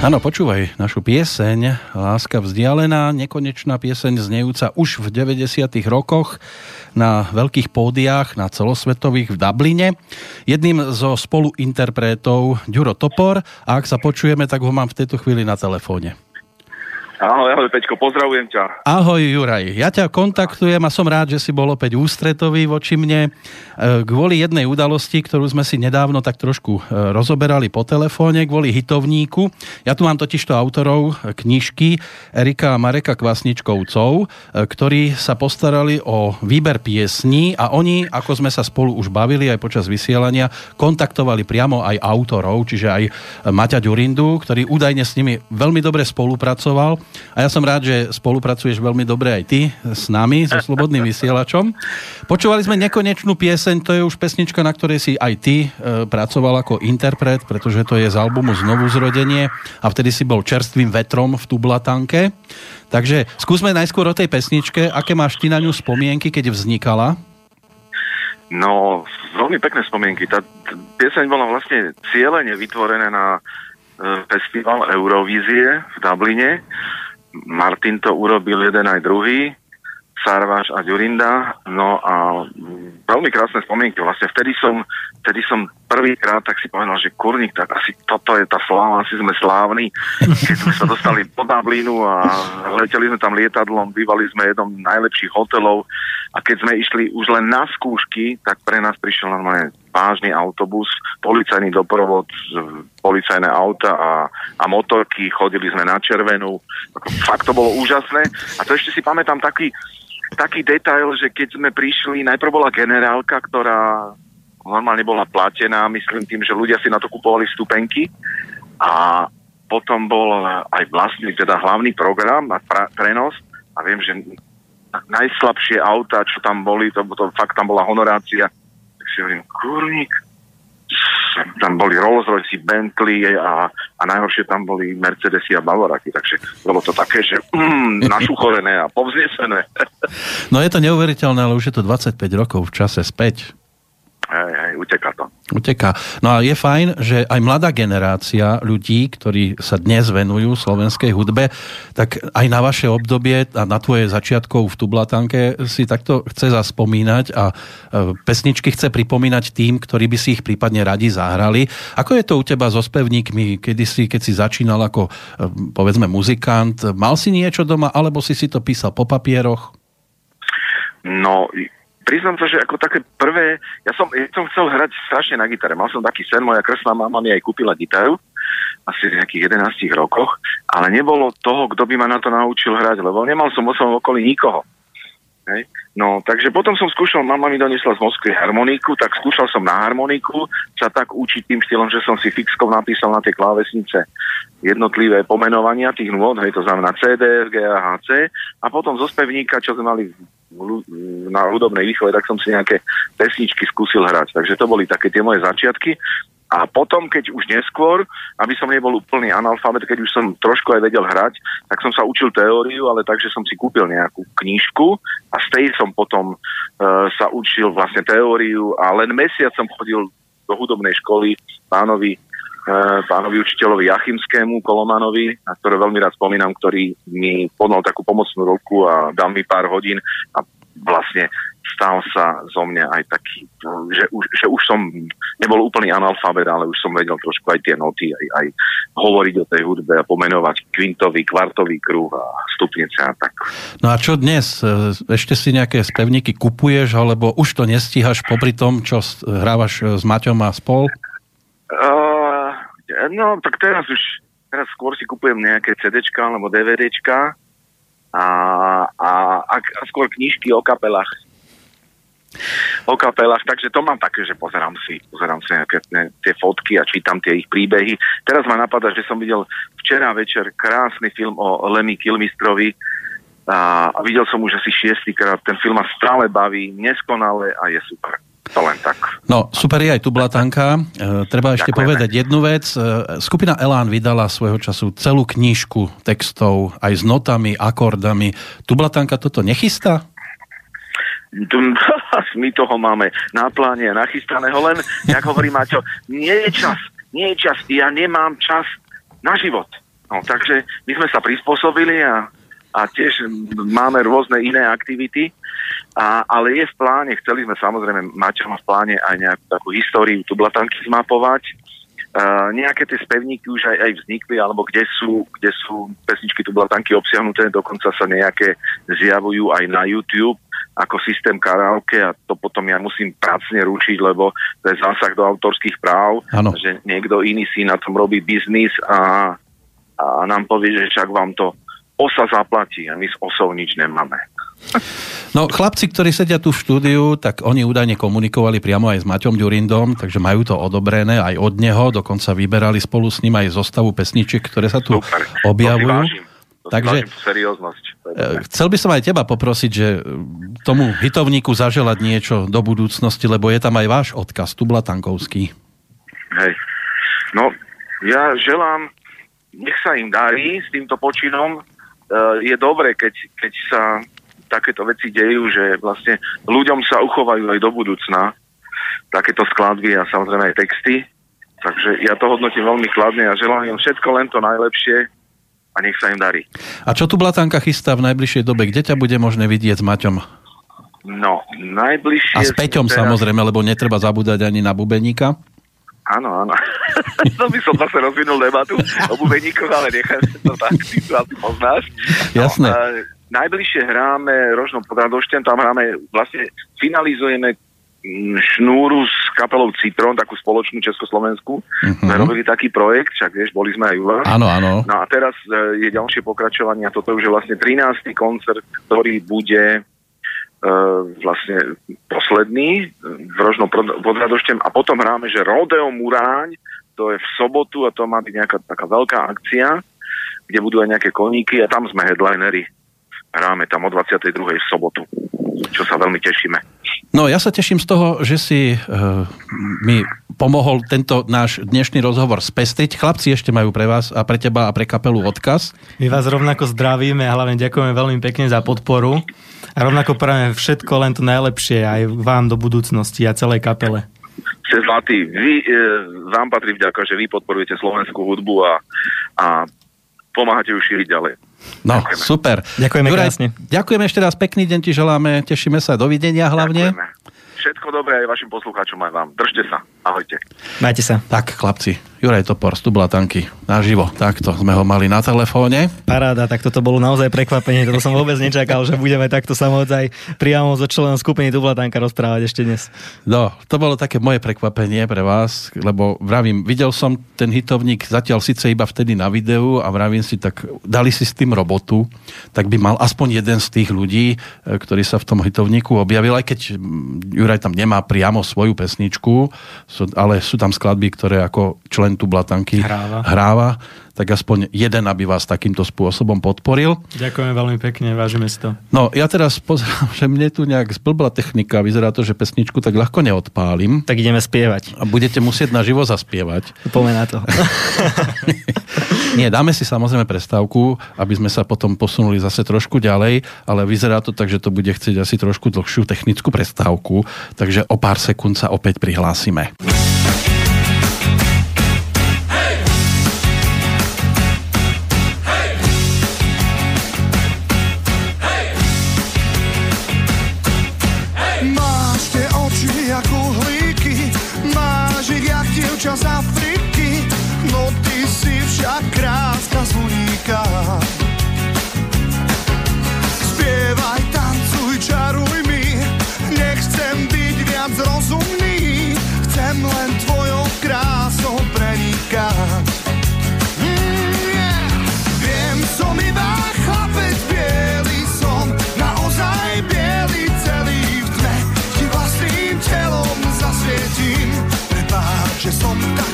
Áno, počúvaj našu pieseň Láska vzdialená, nekonečná pieseň znejúca už v 90. rokoch na veľkých pódiách, na celosvetových v Dubline. Jedným zo spoluinterpretov Ďuro Topor, a ak sa počujeme, tak ho mám v tejto chvíli na telefóne. Ahoj, ahoj Peťko, pozdravujem ťa. Ahoj Juraj, ja ťa kontaktujem a som rád, že si bol opäť ústretový voči mne. Kvôli jednej udalosti, ktorú sme si nedávno tak trošku rozoberali po telefóne, kvôli hitovníku. Ja tu mám totižto autorov knižky Erika a Mareka Kvasničkovcov, ktorí sa postarali o výber piesní a oni, ako sme sa spolu už bavili aj počas vysielania, kontaktovali priamo aj autorov, čiže aj Maťa Ďurindu, ktorý údajne s nimi veľmi dobre spolupracoval. A ja som rád, že spolupracuješ veľmi dobre aj ty s nami, so Slobodným vysielačom. Počúvali sme Nekonečnú pieseň, to je už pesnička, na ktorej si aj ty pracoval ako interpret, pretože to je z albumu Znovuzrodenie a vtedy si bol čerstvým vetrom v Tublatanke. Takže skúsme najskôr o tej pesničke, aké máš ty na ňu spomienky, keď vznikala? No, veľmi pekné spomienky. Tá pieseň bola vlastne cielene vytvorená na festival Eurovízie v Dubline. Martin to urobil jeden aj druhý, Sarváš a Ďurinda. No a veľmi krásne spomienky. Vlastne vtedy som prvýkrát tak si povedal, že kurník, tak asi toto je tá sláva, asi sme slávni. Keď sme sa dostali do Dublinu a leteli sme tam lietadlom, bývali sme v jednom z najlepších hotelov a keď sme išli už len na skúšky, tak pre nás prišiel normálne vážny autobus, policajný doprovod, policajné auta a motorky, chodili sme na červenú. Fakt to bolo úžasné. A to ešte si pamätám taký detail, že keď sme prišli, najprv bola generálka, ktorá normálne bola platená, myslím tým, že ľudia si na to kupovali vstupenky a potom bol aj vlastný, teda hlavný program a prenos a viem, že najslabšie auta, čo tam boli, to fakt tam bola honorácia. Si hovorím, kurník, tam boli Rolls-Royce, Bentley a najhoršie tam boli Mercedesy a Bavoraky, takže bolo to také, že našuchorené a povznesené. No je to neuveriteľné, ale už je to 25 rokov v čase späť. Hej, uteká to. Uteká. No a je fajn, že aj mladá generácia ľudí, ktorí sa dnes venujú slovenskej hudbe, tak aj na vaše obdobie a na tvoje začiatkov v Tublatanke si takto chce zaspomínať a pesničky chce pripomínať tým, ktorí by si ich prípadne radi zahrali. Ako je to u teba so spevníkmi, keď si začínal ako, povedzme, muzikant? Mal si niečo doma, alebo si to písal po papieroch? No, priznám sa, že ako také prvé, ja som chcel hrať strašne na gitare. Mal som taký sen, moja krstná mama mi aj kúpila gitaru, asi v nejakých 11 rokoch, ale nebolo toho, kto by ma na to naučil hrať, lebo nemal som vo svojom okolí nikoho. Hej. No, takže potom som skúšal, mama mi doniesla z Moskvy harmoniku, tak skúšal som na harmoniku, sa tak učiť tým štýlom, že som si fixkom napísal na tie klávesnice jednotlivé pomenovania tých nôd, hej, to znamená C, D, F, G, A, H, C, a potom zo spevníka, čo sme mali na hudobnej výchove, tak som si nejaké pesničky skúsil hrať. Takže to boli také tie moje začiatky. A potom, keď už neskôr, aby som nebol úplný analfabet, keď už som trošku aj vedel hrať, tak som sa učil teóriu, ale takže som si kúpil nejakú knižku a z tej som potom sa učil vlastne teóriu a len mesiac som chodil do hudobnej školy pánovi učiteľovi Jachimskému, Kolomanovi, na ktorého veľmi rád spomínam, ktorý mi podal takú pomocnú ruku a dal mi pár hodín a vlastne stal sa zo mňa aj taký, že už som nebol úplný analfabet, ale už som vedel trošku aj tie noty, aj hovoriť o tej hudbe a pomenovať kvintový, kvartový kruh a stupnice a tak. No a čo dnes? Ešte si nejaké spevníky kupuješ, alebo už to nestíhaš popri tom, čo hrávaš s Maťom a spol? No, tak teraz skôr si kupujem nejaké CDčka alebo DVDčka a skôr knižky o kapelách. Takže to mám také, že pozerám si nejaké tie fotky a čítam tie ich príbehy. Teraz ma napadá, že som videl včera večer krásny film o Lenny Kilmistrovi a videl som už asi 6-krát. Ten film ma stále baví, neskonale a je super. To len tak. No, super je aj Tublatanka. Treba ešte povedať jednu vec. Skupina Elan vydala svojho času celú knižku textov, aj s notami, akordami. Tublatanka toto nechystá? My toho máme na pláne nachystaného, len, jak hovorí Maťo, nie je čas. Ja nemám čas na život. No, takže my sme sa prispôsobili a tiež máme rôzne iné aktivity, ale je v pláne, chceli sme samozrejme, Maťa má v pláne aj nejakú takú históriu Tublatanky zmapovať. Nejaké tie spevníky už aj vznikli, alebo kde sú pesničky Tublatanky obsiahnuté, dokonca sa nejaké zjavujú aj na YouTube ako systém karaoke a to potom ja musím pracne ručiť, lebo to je zásah do autorských práv, ano. Že niekto iný si na tom robí biznis a nám povie, že však vám to OSA zaplatí a my s OSou nič nemáme. No, chlapci, ktorí sedia tu v štúdiu, tak oni údajne komunikovali priamo aj s Maťom Ďurindom, takže majú to odobrené aj od neho, dokonca vyberali spolu s ním aj zostavu pesničiek, ktoré sa tu super objavujú. Takže chcel by som aj teba poprosiť, že tomu hitovníku zaželať niečo do budúcnosti, lebo je tam aj váš odkaz, tublatankovský. Hej. No, ja želám, nech sa im darí s týmto počinom. Je dobre, keď sa takéto veci dejú, že vlastne ľuďom sa uchovajú aj do budúcna takéto skladby a samozrejme aj texty. Takže ja to hodnotím veľmi kladne a želám im všetko len to najlepšie a nech sa im darí. A čo Tublatanka chystá v najbližšej dobe? Kde ťa bude možné vidieť s Maťom? No, najbližšie... A s Peťom teraz... samozrejme, lebo netreba zabúdať ani na bubeníka. Áno, áno. To by som zase rozvinul debatu o bubeníkoch, ale nechám to tak, ty to asi poznáš. Jasné. No, najbližšie hráme Rožňava pod Radoštiem, tam hráme, vlastne finalizujeme šnúru s kapelou Citrón, takú spoločnú Československu. Uh-huh. Sme robili taký projekt, však vieš, boli sme aj u vás. Áno, áno. No a teraz je ďalšie pokračovanie a toto už je vlastne 13. koncert, ktorý bude vlastne posledný v Rožňave pod Radoštiem a potom hráme, že Rodeo Muráň, to je v sobotu a to má byť nejaká taká veľká akcia, kde budú aj nejaké koníky a tam sme headlinery. Hráme tam o 22. v sobotu, čo sa veľmi tešíme. No, ja sa teším z toho, že si mi pomohol tento náš dnešný rozhovor spestriť. Chlapci ešte majú pre vás a pre teba a pre kapelu odkaz. My vás rovnako zdravíme a hlavne ďakujeme veľmi pekne za podporu a rovnako prajeme všetko len to najlepšie aj vám do budúcnosti a celej kapele. Ste zlatí, vy, vám patrí vďaka, že vy podporujete slovenskú hudbu a pomáhate ju šíriť ďalej. No, ďakujeme. Super. Ďakujeme krásne. Ďakujeme ešte raz, pekný deň ti želáme, tešíme sa, dovidenia hlavne. Ďakujeme. Všetko dobré aj vašim poslucháčom, aj vám. Držte sa, ahojte. Majte sa. Tak, chlapci, Juraj Topor, Tublatanky, naživo, takto sme ho mali na telefóne. Paráda, tak toto bolo naozaj prekvapenie, toto som vôbec nečakal, že budeme takto sa môcť aj priamo so členom skupiny Tublatanka rozprávať ešte dnes. No, to bolo také moje prekvapenie pre vás, lebo vravím, videl som ten hitovník zatiaľ síce iba vtedy na videu a vravím si, tak dali si s tým robotu, tak by mal aspoň jeden z tých ľudí, ktorí sa v tom hitovníku objavil, aj keď Juraj tam nemá priamo svoju pesničku, ale sú tam skladby, ktoré ako člen Tublatanky hráva, tak aspoň jeden, aby vás takýmto spôsobom podporil. Ďakujem veľmi pekne, vážime si to. No, ja teraz pozerám, že mne tu nejak zblbla technika, vyzerá to, že pesničku tak ľahko neodpálim. Tak ideme spievať. A budete musieť naživo zaspievať. Pomená to. Nie, dáme si samozrejme prestávku, aby sme sa potom posunuli zase trošku ďalej, ale vyzerá to tak, že to bude chcieť asi trošku dlhšiu technickú prestávku, takže o pár sekúnd sa opäť prihlásime. Máš tie oči jak uhlíky, máš ich jak dievča z Afriky, no ty si však kráska zvuníka. Spievaj, tancuj, čaruj mi, nechcem byť viac rozumný, chcem len tvojou krásou prenikať. Yeah. Viem, som iba chlapec, bielý som, naozaj bielý celý v tme, ti vlastným telom zasvietím, prepáč, že som tak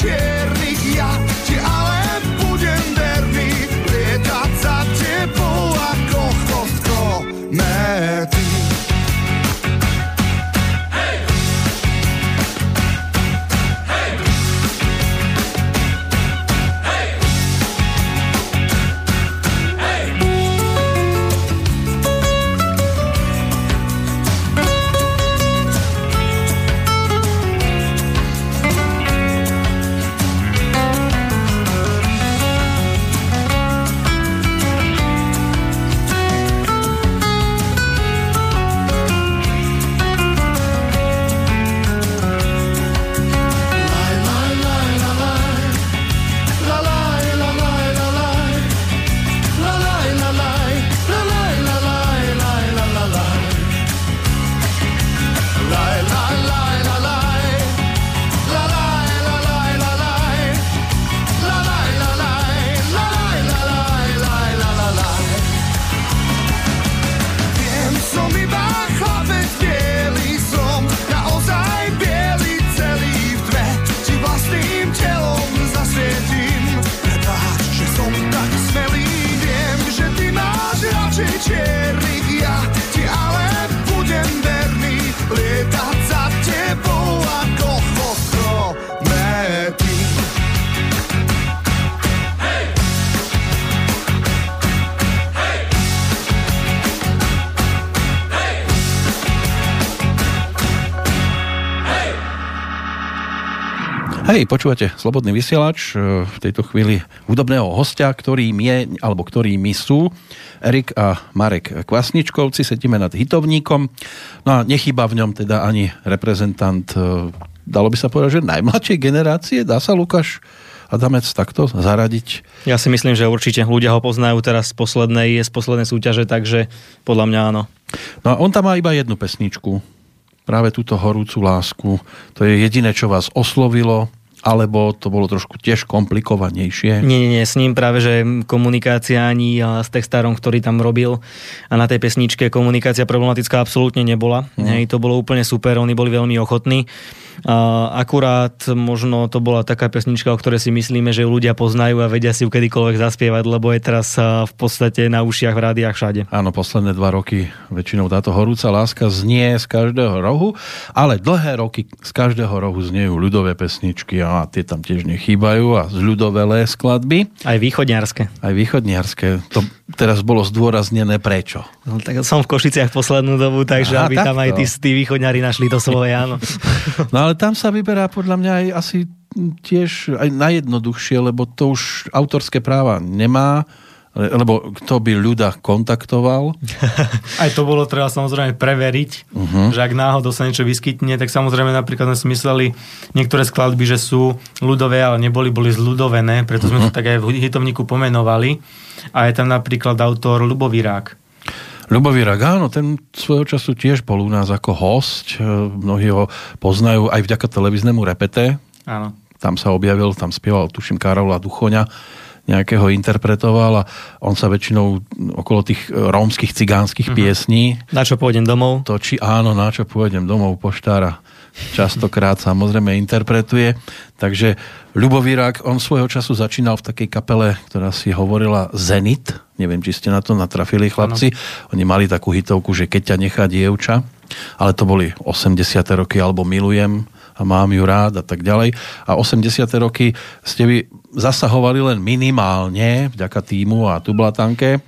čiernych, ja ti ale budem verný, lietať za tebou ako chvostko mety. Hej! Hej! Hej! Hej! Hej, počúvate Slobodný vysielač, v tejto chvíli hudobného hostia, ktorým je, alebo ktorými sú Erik a Marek Kvasničkovci, sedíme nad hitovníkom. No a nechýba v ňom teda ani reprezentant, dalo by sa povedať, že najmladšej generácie. Dá sa, Lukáš Adamec, takto zaradiť? Ja si myslím, že určite ľudia ho poznajú teraz z poslednej súťaže, takže podľa mňa áno. No a on tam má iba jednu pesničku, práve túto horúcu lásku. To je jediné, čo vás oslovilo. Alebo to bolo trošku tiež komplikovanejšie? Nie, s ním práve, že komunikácia ani s textárom, ktorý tam robil, a na tej pesničke komunikácia problematická absolútne nebola. Hej, to bolo úplne super, oni boli veľmi ochotní. Akurát možno to bola taká pesnička, o ktorej si myslíme, že ju ľudia poznajú a vedia si ju kedykoľvek zaspievať, lebo je teraz v podstate na ušiach, v rádiách, všade. Áno, posledné 2 roky väčšinou táto horúca láska znie z každého rohu, ale dlhé roky z každého rohu zniejú ľudové pesničky a tie tam tiež nechýbajú, a z ľudovelé skladby. Aj východňarské. To teraz bolo zdôraznené prečo. No, tak som v Košiciach poslednú dobu, takže aby tam aj tí východňari našli to svoje, áno. No ale tam sa vyberá podľa mňa aj asi tiež aj najjednoduchšie, lebo to už autorské práva nemá, lebo kto by ľuda kontaktoval. Aj to bolo treba samozrejme preveriť, že ak náhodou sa niečo vyskytne, tak samozrejme napríklad sme si mysleli niektoré skladby, že sú ľudové, ale boli zľudovené, preto sme to tak aj v hitovníku pomenovali. A je tam napríklad autor Ľubo Virág. Ľubo Virág, áno, ten svojho času tiež bol u nás ako hosť. Mnohí ho poznajú aj vďaka televíznemu repete. Áno. Tam sa objavil, tam spieval, tuším, Karola Duchoňa, nejakého interpretoval, a on sa väčšinou okolo tých rómskych, cigánskych piesní... Na čo pôjdem domov? Točí, áno, na čo pôjdem domov, poštára častokrát samozrejme interpretuje. Takže Ľubo Virág, on svojho času začínal v takej kapele, ktorá si hovorila Zenit. Neviem, či ste na to natrafili, chlapci. Ano. Oni mali takú hitovku, že Keď ťa nechá dievča, ale to boli 80. roky, alebo Milujem a mám ju rád a tak ďalej. A 80. roky ste vy zasahovali len minimálne vďaka týmu a Tublatanke.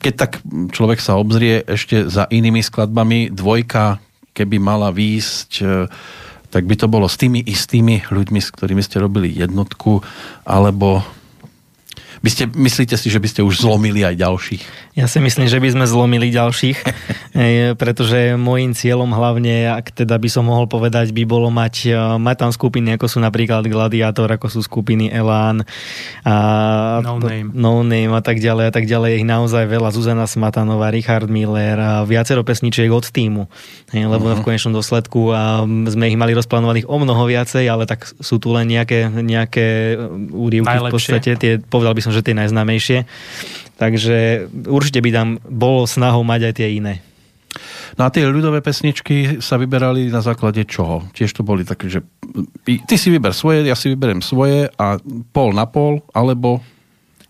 Keď tak človek sa obzrie ešte za inými skladbami, dvojka keby mala výjsť, tak by to bolo s tými istými ľuďmi, s ktorými ste robili jednotku, alebo myslíte si, že by ste už zlomili aj ďalších? Ja si myslím, že by sme zlomili ďalších, pretože môjim cieľom hlavne, ak teda by som mohol povedať, by bolo mať tam skupiny, ako sú napríklad Gladiátor, ako sú skupiny Elan, a No Name a tak ďalej. Ich naozaj veľa. Zuzana Smatanová, Richard Miller a viacero pesničiek od týmu. Lebo v konečnom dôsledku sme ich mali rozplánovaných o mnoho viacej, ale tak sú tu len nejaké úryvky najlepšie. V podstate tie, povedal by som, že tie najznámejšie. Takže určite by tam bolo snahou mať aj tie iné. No a tie ľudové pesničky sa vyberali na základe čoho? Tiež to boli také, že ty si vyber svoje, ja si vyberiem svoje a pol na pol, alebo...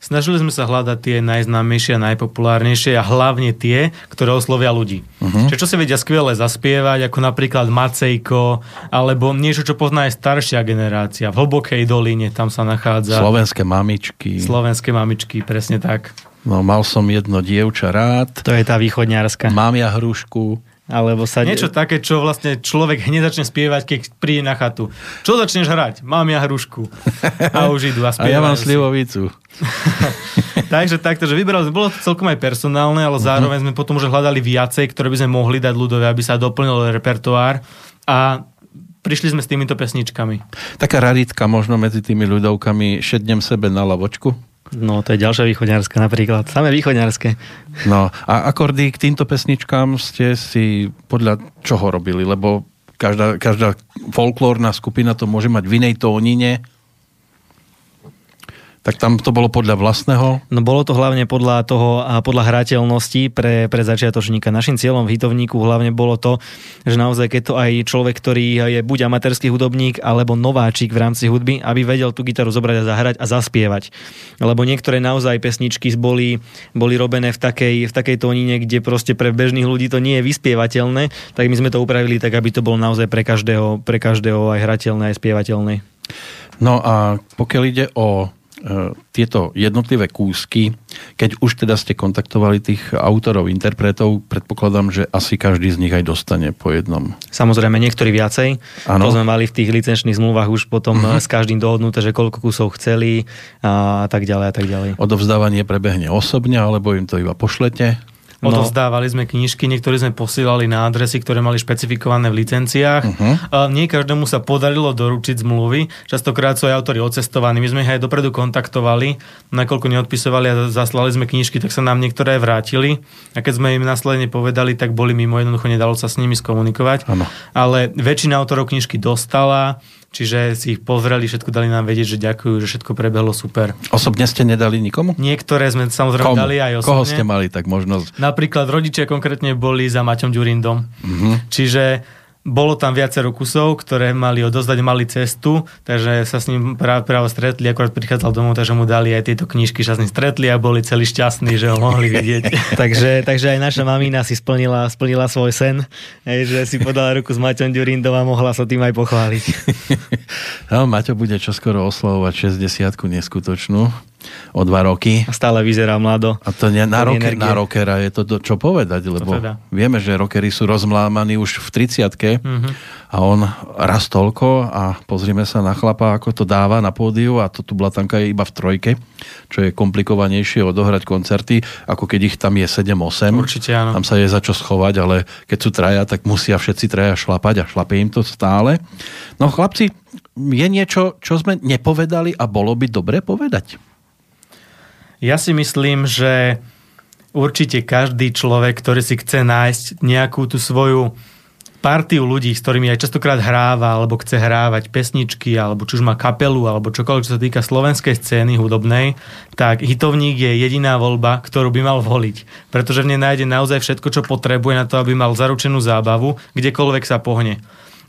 Snažili sme sa hľadať tie najznámejšie a najpopulárnejšie a hlavne tie, ktoré oslovia ľudí. Uh-huh. Čo si vedia skvele zaspievať, ako napríklad Macejko, alebo niečo, čo pozná aj staršia generácia. V Hlbokej doline tam sa nachádza. Slovenské mamičky. Slovenské mamičky, presne tak. No, mal som jedno dievča rád. To je tá východňárska. Mám ja hrušku. Alebo sa... Niečo také, čo vlastne človek hneď začne spievať, keď príde na chatu. Čo začneš hrať? Mám ja hrušku. A už idú a spievajú. A ja mám slivovicu. Takže takto, že vyberali, bolo to celkom aj personálne, ale zároveň sme potom už hľadali viacej, ktoré by sme mohli dať ľudové, aby sa doplnil repertoár. A prišli sme s týmito pesničkami. Taká raritka možno medzi tými ľudovkami, Šednem sebe na lavočku. No, to je ďalšia východňárska napríklad. Samé východňárske. No, a akordy k týmto pesničkám ste si podľa čoho robili? Lebo každá folklórna skupina to môže mať v inej tónine. Tak tam to bolo podľa vlastného? No, bolo to hlavne podľa toho a podľa hrateľnosti pre začiatočníka. Našim cieľom v hitovníku hlavne bolo to, že naozaj keď to aj človek, ktorý je buď amatérsky hudobník, alebo nováčik v rámci hudby, aby vedel tú gitaru zobrať a zahrať a zaspievať. Lebo niektoré naozaj pesničky boli robené v takej tónine, kde proste pre bežných ľudí to nie je vyspievateľné, tak my sme to upravili tak, aby to bolo naozaj pre každého aj hrateľné, aj spievateľné. No a pokiaľ ide o tieto jednotlivé kúsky, keď už teda ste kontaktovali tých autorov, interpretov, predpokladám, že asi každý z nich aj dostane po jednom. Samozrejme, niektorí viacej. Ano. To sme mali v tých licenčných zmluvách už potom s každým dohodnuté, že koľko kusov chceli a tak ďalej a tak ďalej. Odovzdávanie prebehne osobne, alebo im to iba pošlete? No. Odovzdávali sme knižky, niektoré sme posielali na adresy, ktoré mali špecifikované v licenciách. Nie každému sa podarilo doručiť zmluvy. Častokrát sú aj autori odcestovaní. My sme ich aj dopredu kontaktovali, nakoľko neodpisovali a zaslali sme knižky, tak sa nám niektoré vrátili. A keď sme im následne povedali, tak boli mimo, jednoducho nedalo sa s nimi skomunikovať. Ano. Ale väčšina autorov knižky dostala, čiže si ich pozreli, všetko dali nám vedieť, že ďakujú, že všetko prebehlo super. Osobne ste nedali nikomu? Niektoré sme samozrejme dali aj osobne. Koho ste mali tak možnosť? Napríklad rodičia konkrétne boli za Maťom Ďurindom. Čiže bolo tam viacero kusov, ktoré mali odozdať, mali cestu, takže sa s ním práve stretli, akorát prichádzal domov, takže mu dali aj tieto knižky, sa s ním stretli a boli celí šťastní, že ho mohli vidieť. takže aj naša mamina si splnila svoj sen, že si podala ruku s Maťom Ďurindom a mohla sa tým aj pochváliť. No, Maťo bude čoskoro oslavovať 60-ku neskutočnú. O 2 roky. A stále vyzerá mlado. A to nie, na rockera je to čo povedať, lebo teda vieme, že rockery sú rozmlámaní už v 30-ke a on raz toľko a pozrime sa na chlapa, ako to dáva na pódiu a to Tublatanka je iba v 3, čo je komplikovanejšie odohrať koncerty, ako keď ich tam je 7-8. Určite áno. Tam sa je za čo schovať, ale keď sú 3, tak musia všetci 3 šlapať a šlapie im to stále. No chlapci, je niečo, čo sme nepovedali a bolo by dobre povedať? Ja si myslím, že určite každý človek, ktorý si chce nájsť nejakú tú svoju partiu ľudí, s ktorými aj častokrát hráva, alebo chce hrávať pesničky, alebo či už má kapelu, alebo čokoľvek, čo sa týka slovenskej scény hudobnej, tak hitovník je jediná voľba, ktorú by mal voliť. Pretože v nej nájde naozaj všetko, čo potrebuje na to, aby mal zaručenú zábavu, kdekoľvek sa pohne.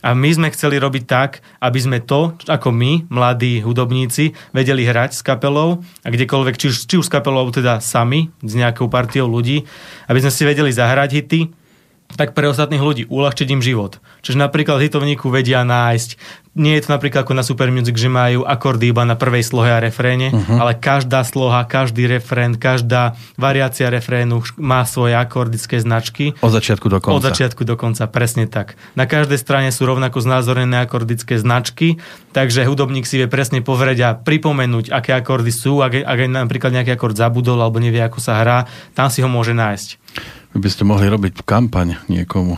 A my sme chceli robiť tak, aby sme to, ako my, mladí hudobníci, vedeli hrať s kapelou a kdekoľvek, či už s kapelou teda sami, s nejakou partiou ľudí, aby sme si vedeli zahrať hity, tak pre ostatných ľudí uľahčiť im život. Čiže napríklad hitovníku vedia nájsť. Nie je to napríklad ako na Super Music, že majú akordy iba na prvej slohe a refréne, ale každá sloha, každý refrén, každá variácia refrénu má svoje akordické značky. Od začiatku do konca. Od začiatku do konca, presne tak. Na každej strane sú rovnako znázornené akordické značky, takže hudobník si vie presne povedať a pripomenúť, aké akordy sú, ak napríklad nejaký akord zabudol alebo nevie, ako sa hrá, tam si ho môže nájsť. Vy by ste mohli robiť kampaň niekomu.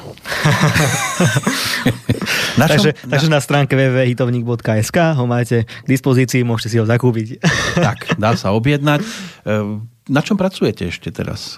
Takže na stránke www.hitovnik.sk ho máte k dispozícii, môžete si ho zakúpiť. Tak, dá sa objednať. Na čom pracujete ešte teraz?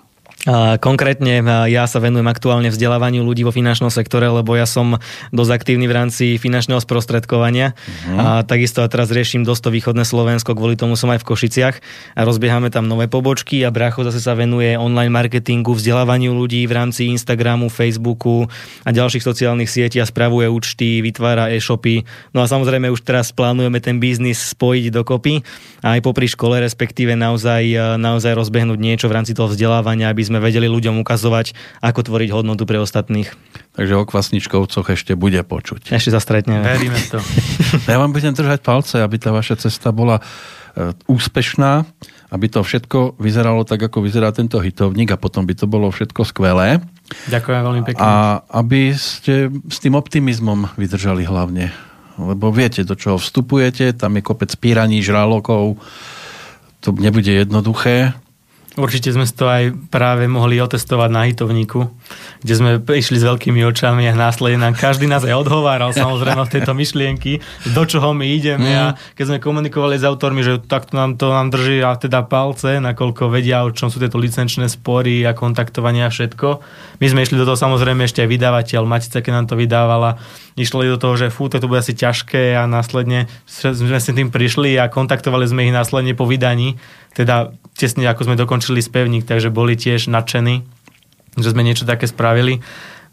Konkrétne ja sa venujem aktuálne vzdelávaniu ľudí vo finančnom sektore, lebo ja som dosť aktívny v rámci finančného sprostredkovania. A takisto teraz riešim dosť to východné Slovensko, kvôli tomu som aj v Košiciach a rozbiehame tam nové pobočky a brácho zase sa venuje online marketingu, vzdelávaniu ľudí v rámci Instagramu, Facebooku a ďalších sociálnych sietí a spravuje účty, vytvára e-shopy. No a samozrejme už teraz plánujeme ten biznis spojiť dokopy a aj popri škole, respektíve naozaj rozbehnúť niečo v rámci toho vzdelávania, aby sme vedeli ľuďom ukazovať, ako tvoriť hodnotu pre ostatných. Takže o Kvasničkovcoch ešte bude počuť. Ešte sa stretneme. Veríme to. Ja vám budem držať palce, aby tá vaša cesta bola úspešná, aby to všetko vyzeralo tak, ako vyzerá tento hitovník a potom by to bolo všetko skvelé. Ďakujem veľmi pekne. A aby ste s tým optimizmom vydržali hlavne. Lebo viete, do čoho vstupujete, tam je kopec píraní, žralokov. To nebude jednoduché. Určite sme to aj práve mohli otestovať na hitovníku, kde sme išli s veľkými očami a následne každý nás aj odhováral samozrejme v tejto myšlienky, do čoho my ideme a keď sme komunikovali s autormi, že takto nám drží a teda palce, nakoľko vedia, o čom sú tieto licenčné spory a kontaktovania a všetko. My sme išli do toho samozrejme ešte aj vydavateľ, Matica, keď nám to vydávala, išli do toho, že to bude asi ťažké a následne sme s tým prišli a kontaktovali sme ich následne po vydaní, teda tesne ako sme dokončili spevník, takže boli tiež nadšení, že sme niečo také spravili.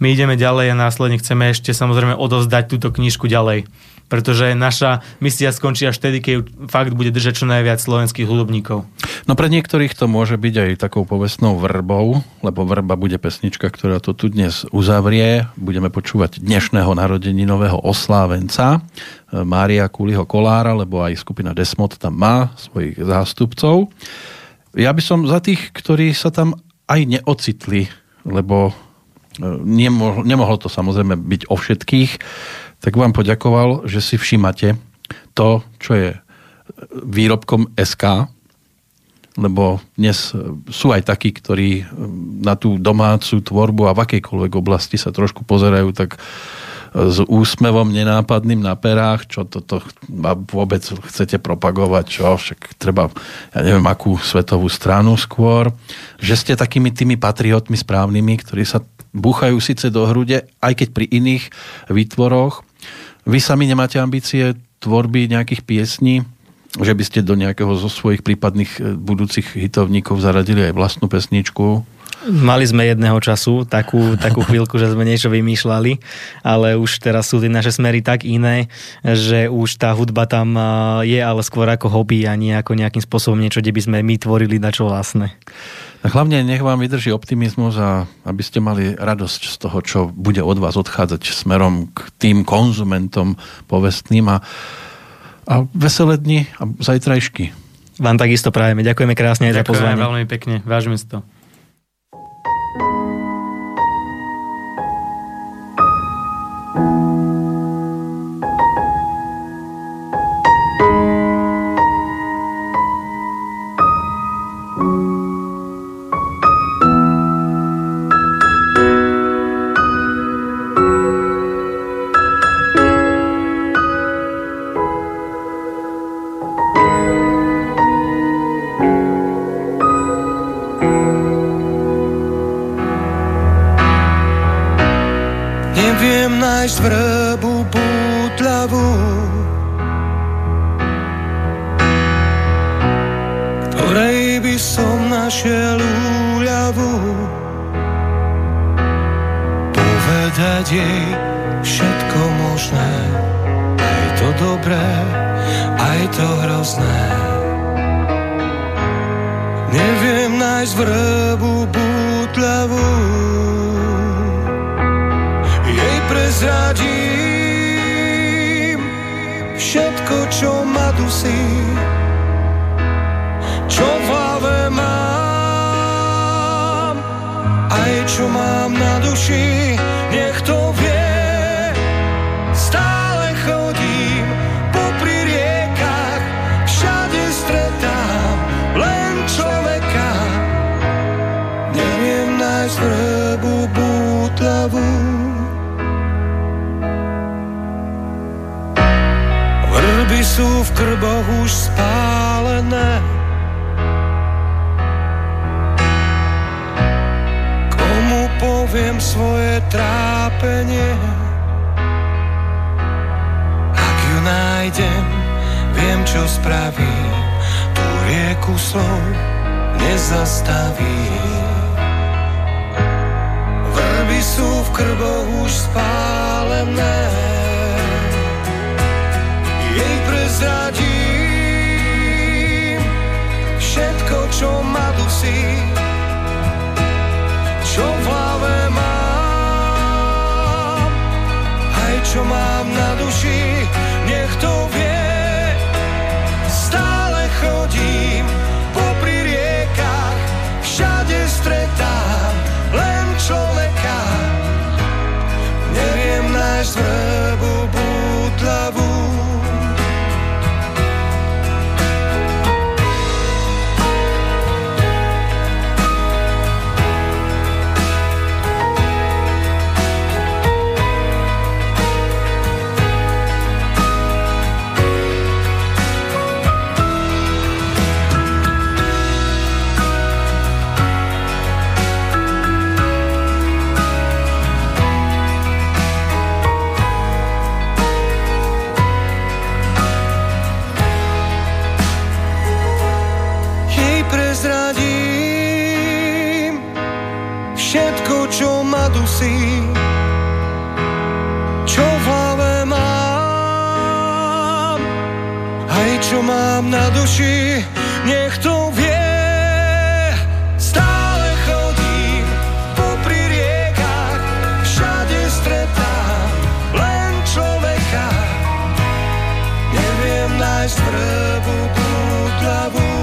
My ideme ďalej a následne chceme ešte samozrejme odovzdať túto knižku ďalej, pretože naša misia skončí až vtedy, keď fakt bude držať čo najviac slovenských hudobníkov. No pre niektorých to môže byť aj takou povestnou vrbou, lebo Vrba bude pesnička, ktorá to tu dnes uzavrie. Budeme počúvať dnešného narodeninového oslávenca Mária Kuliho Kolára, lebo aj skupina Desmod tam má svojich zástupcov. Ja by som za tých, ktorí sa tam aj neocitli, lebo nemohlo to samozrejme byť o všetkých, tak vám poďakoval, že si všímate to, čo je výrobkom SK, lebo dnes sú aj takí, ktorí na tú domácu tvorbu a v akejkoľvek oblasti sa trošku pozerajú tak s úsmevom nenápadným na perách, čo toto vôbec chcete propagovať, čo však treba, ja neviem, akú svetovú stranu skôr, že ste takými tými patriotmi správnymi, ktorí sa búchajú síce do hrude, aj keď pri iných výtvoroch. Vy sami nemáte ambície tvorby nejakých piesní, že by ste do nejakého zo svojich prípadných budúcich hitovníkov zaradili aj vlastnú pesničku? Mali sme jedného času takú chvíľku, že sme niečo vymýšľali, ale už teraz sú tie naše smery tak iné, že už tá hudba tam je, ale skôr ako hobby a nie ako nejakým spôsobom niečo, kde by sme my tvorili dačo vlastné. A hlavne nech vám vydrží optimizmus a aby ste mali radosť z toho, čo bude od vás odchádzať smerom k tým konzumentom povestným a veselé dni a zajtrajšky. Vám takisto prajeme. Ďakujeme krásne aj za pozvanie. Ďakujem veľmi pekne. Vážime si to. Vrbu bútľavú, ktorej by som našiel úľavu, povedať jej všetko možné, aj to dobré, aj to hrozné. Neviem nájsť vrbu bútľavú, prezradím všetko, čo ma dusí, čo v hlave mám, aj čo mám na duši, nech to vie. Stále chodím popri riekach, všade stretám len človeka. Neviem nájsť vrbu bútľavú, sú v krboch už spálené, poviem svoje trápenie. Ak ju nájdem, viem, čo spravím. Tú rieku slov nezastavím. Vrby sú v krboch už spálené. Jej prezradím všetko, čo ma dusí, čo v hlave mám, aj čo mám na duši. Nech to vie, stále chodím popri riekach, všade stretám len človeka. Neviem nájsť vrbu bútlavú. Čo v hlave mám, aj čo mám na duši, nech to vie. Stále chodím popri riekach, všade stretám len človeka. Neviem nájsť vrbu bútlavú.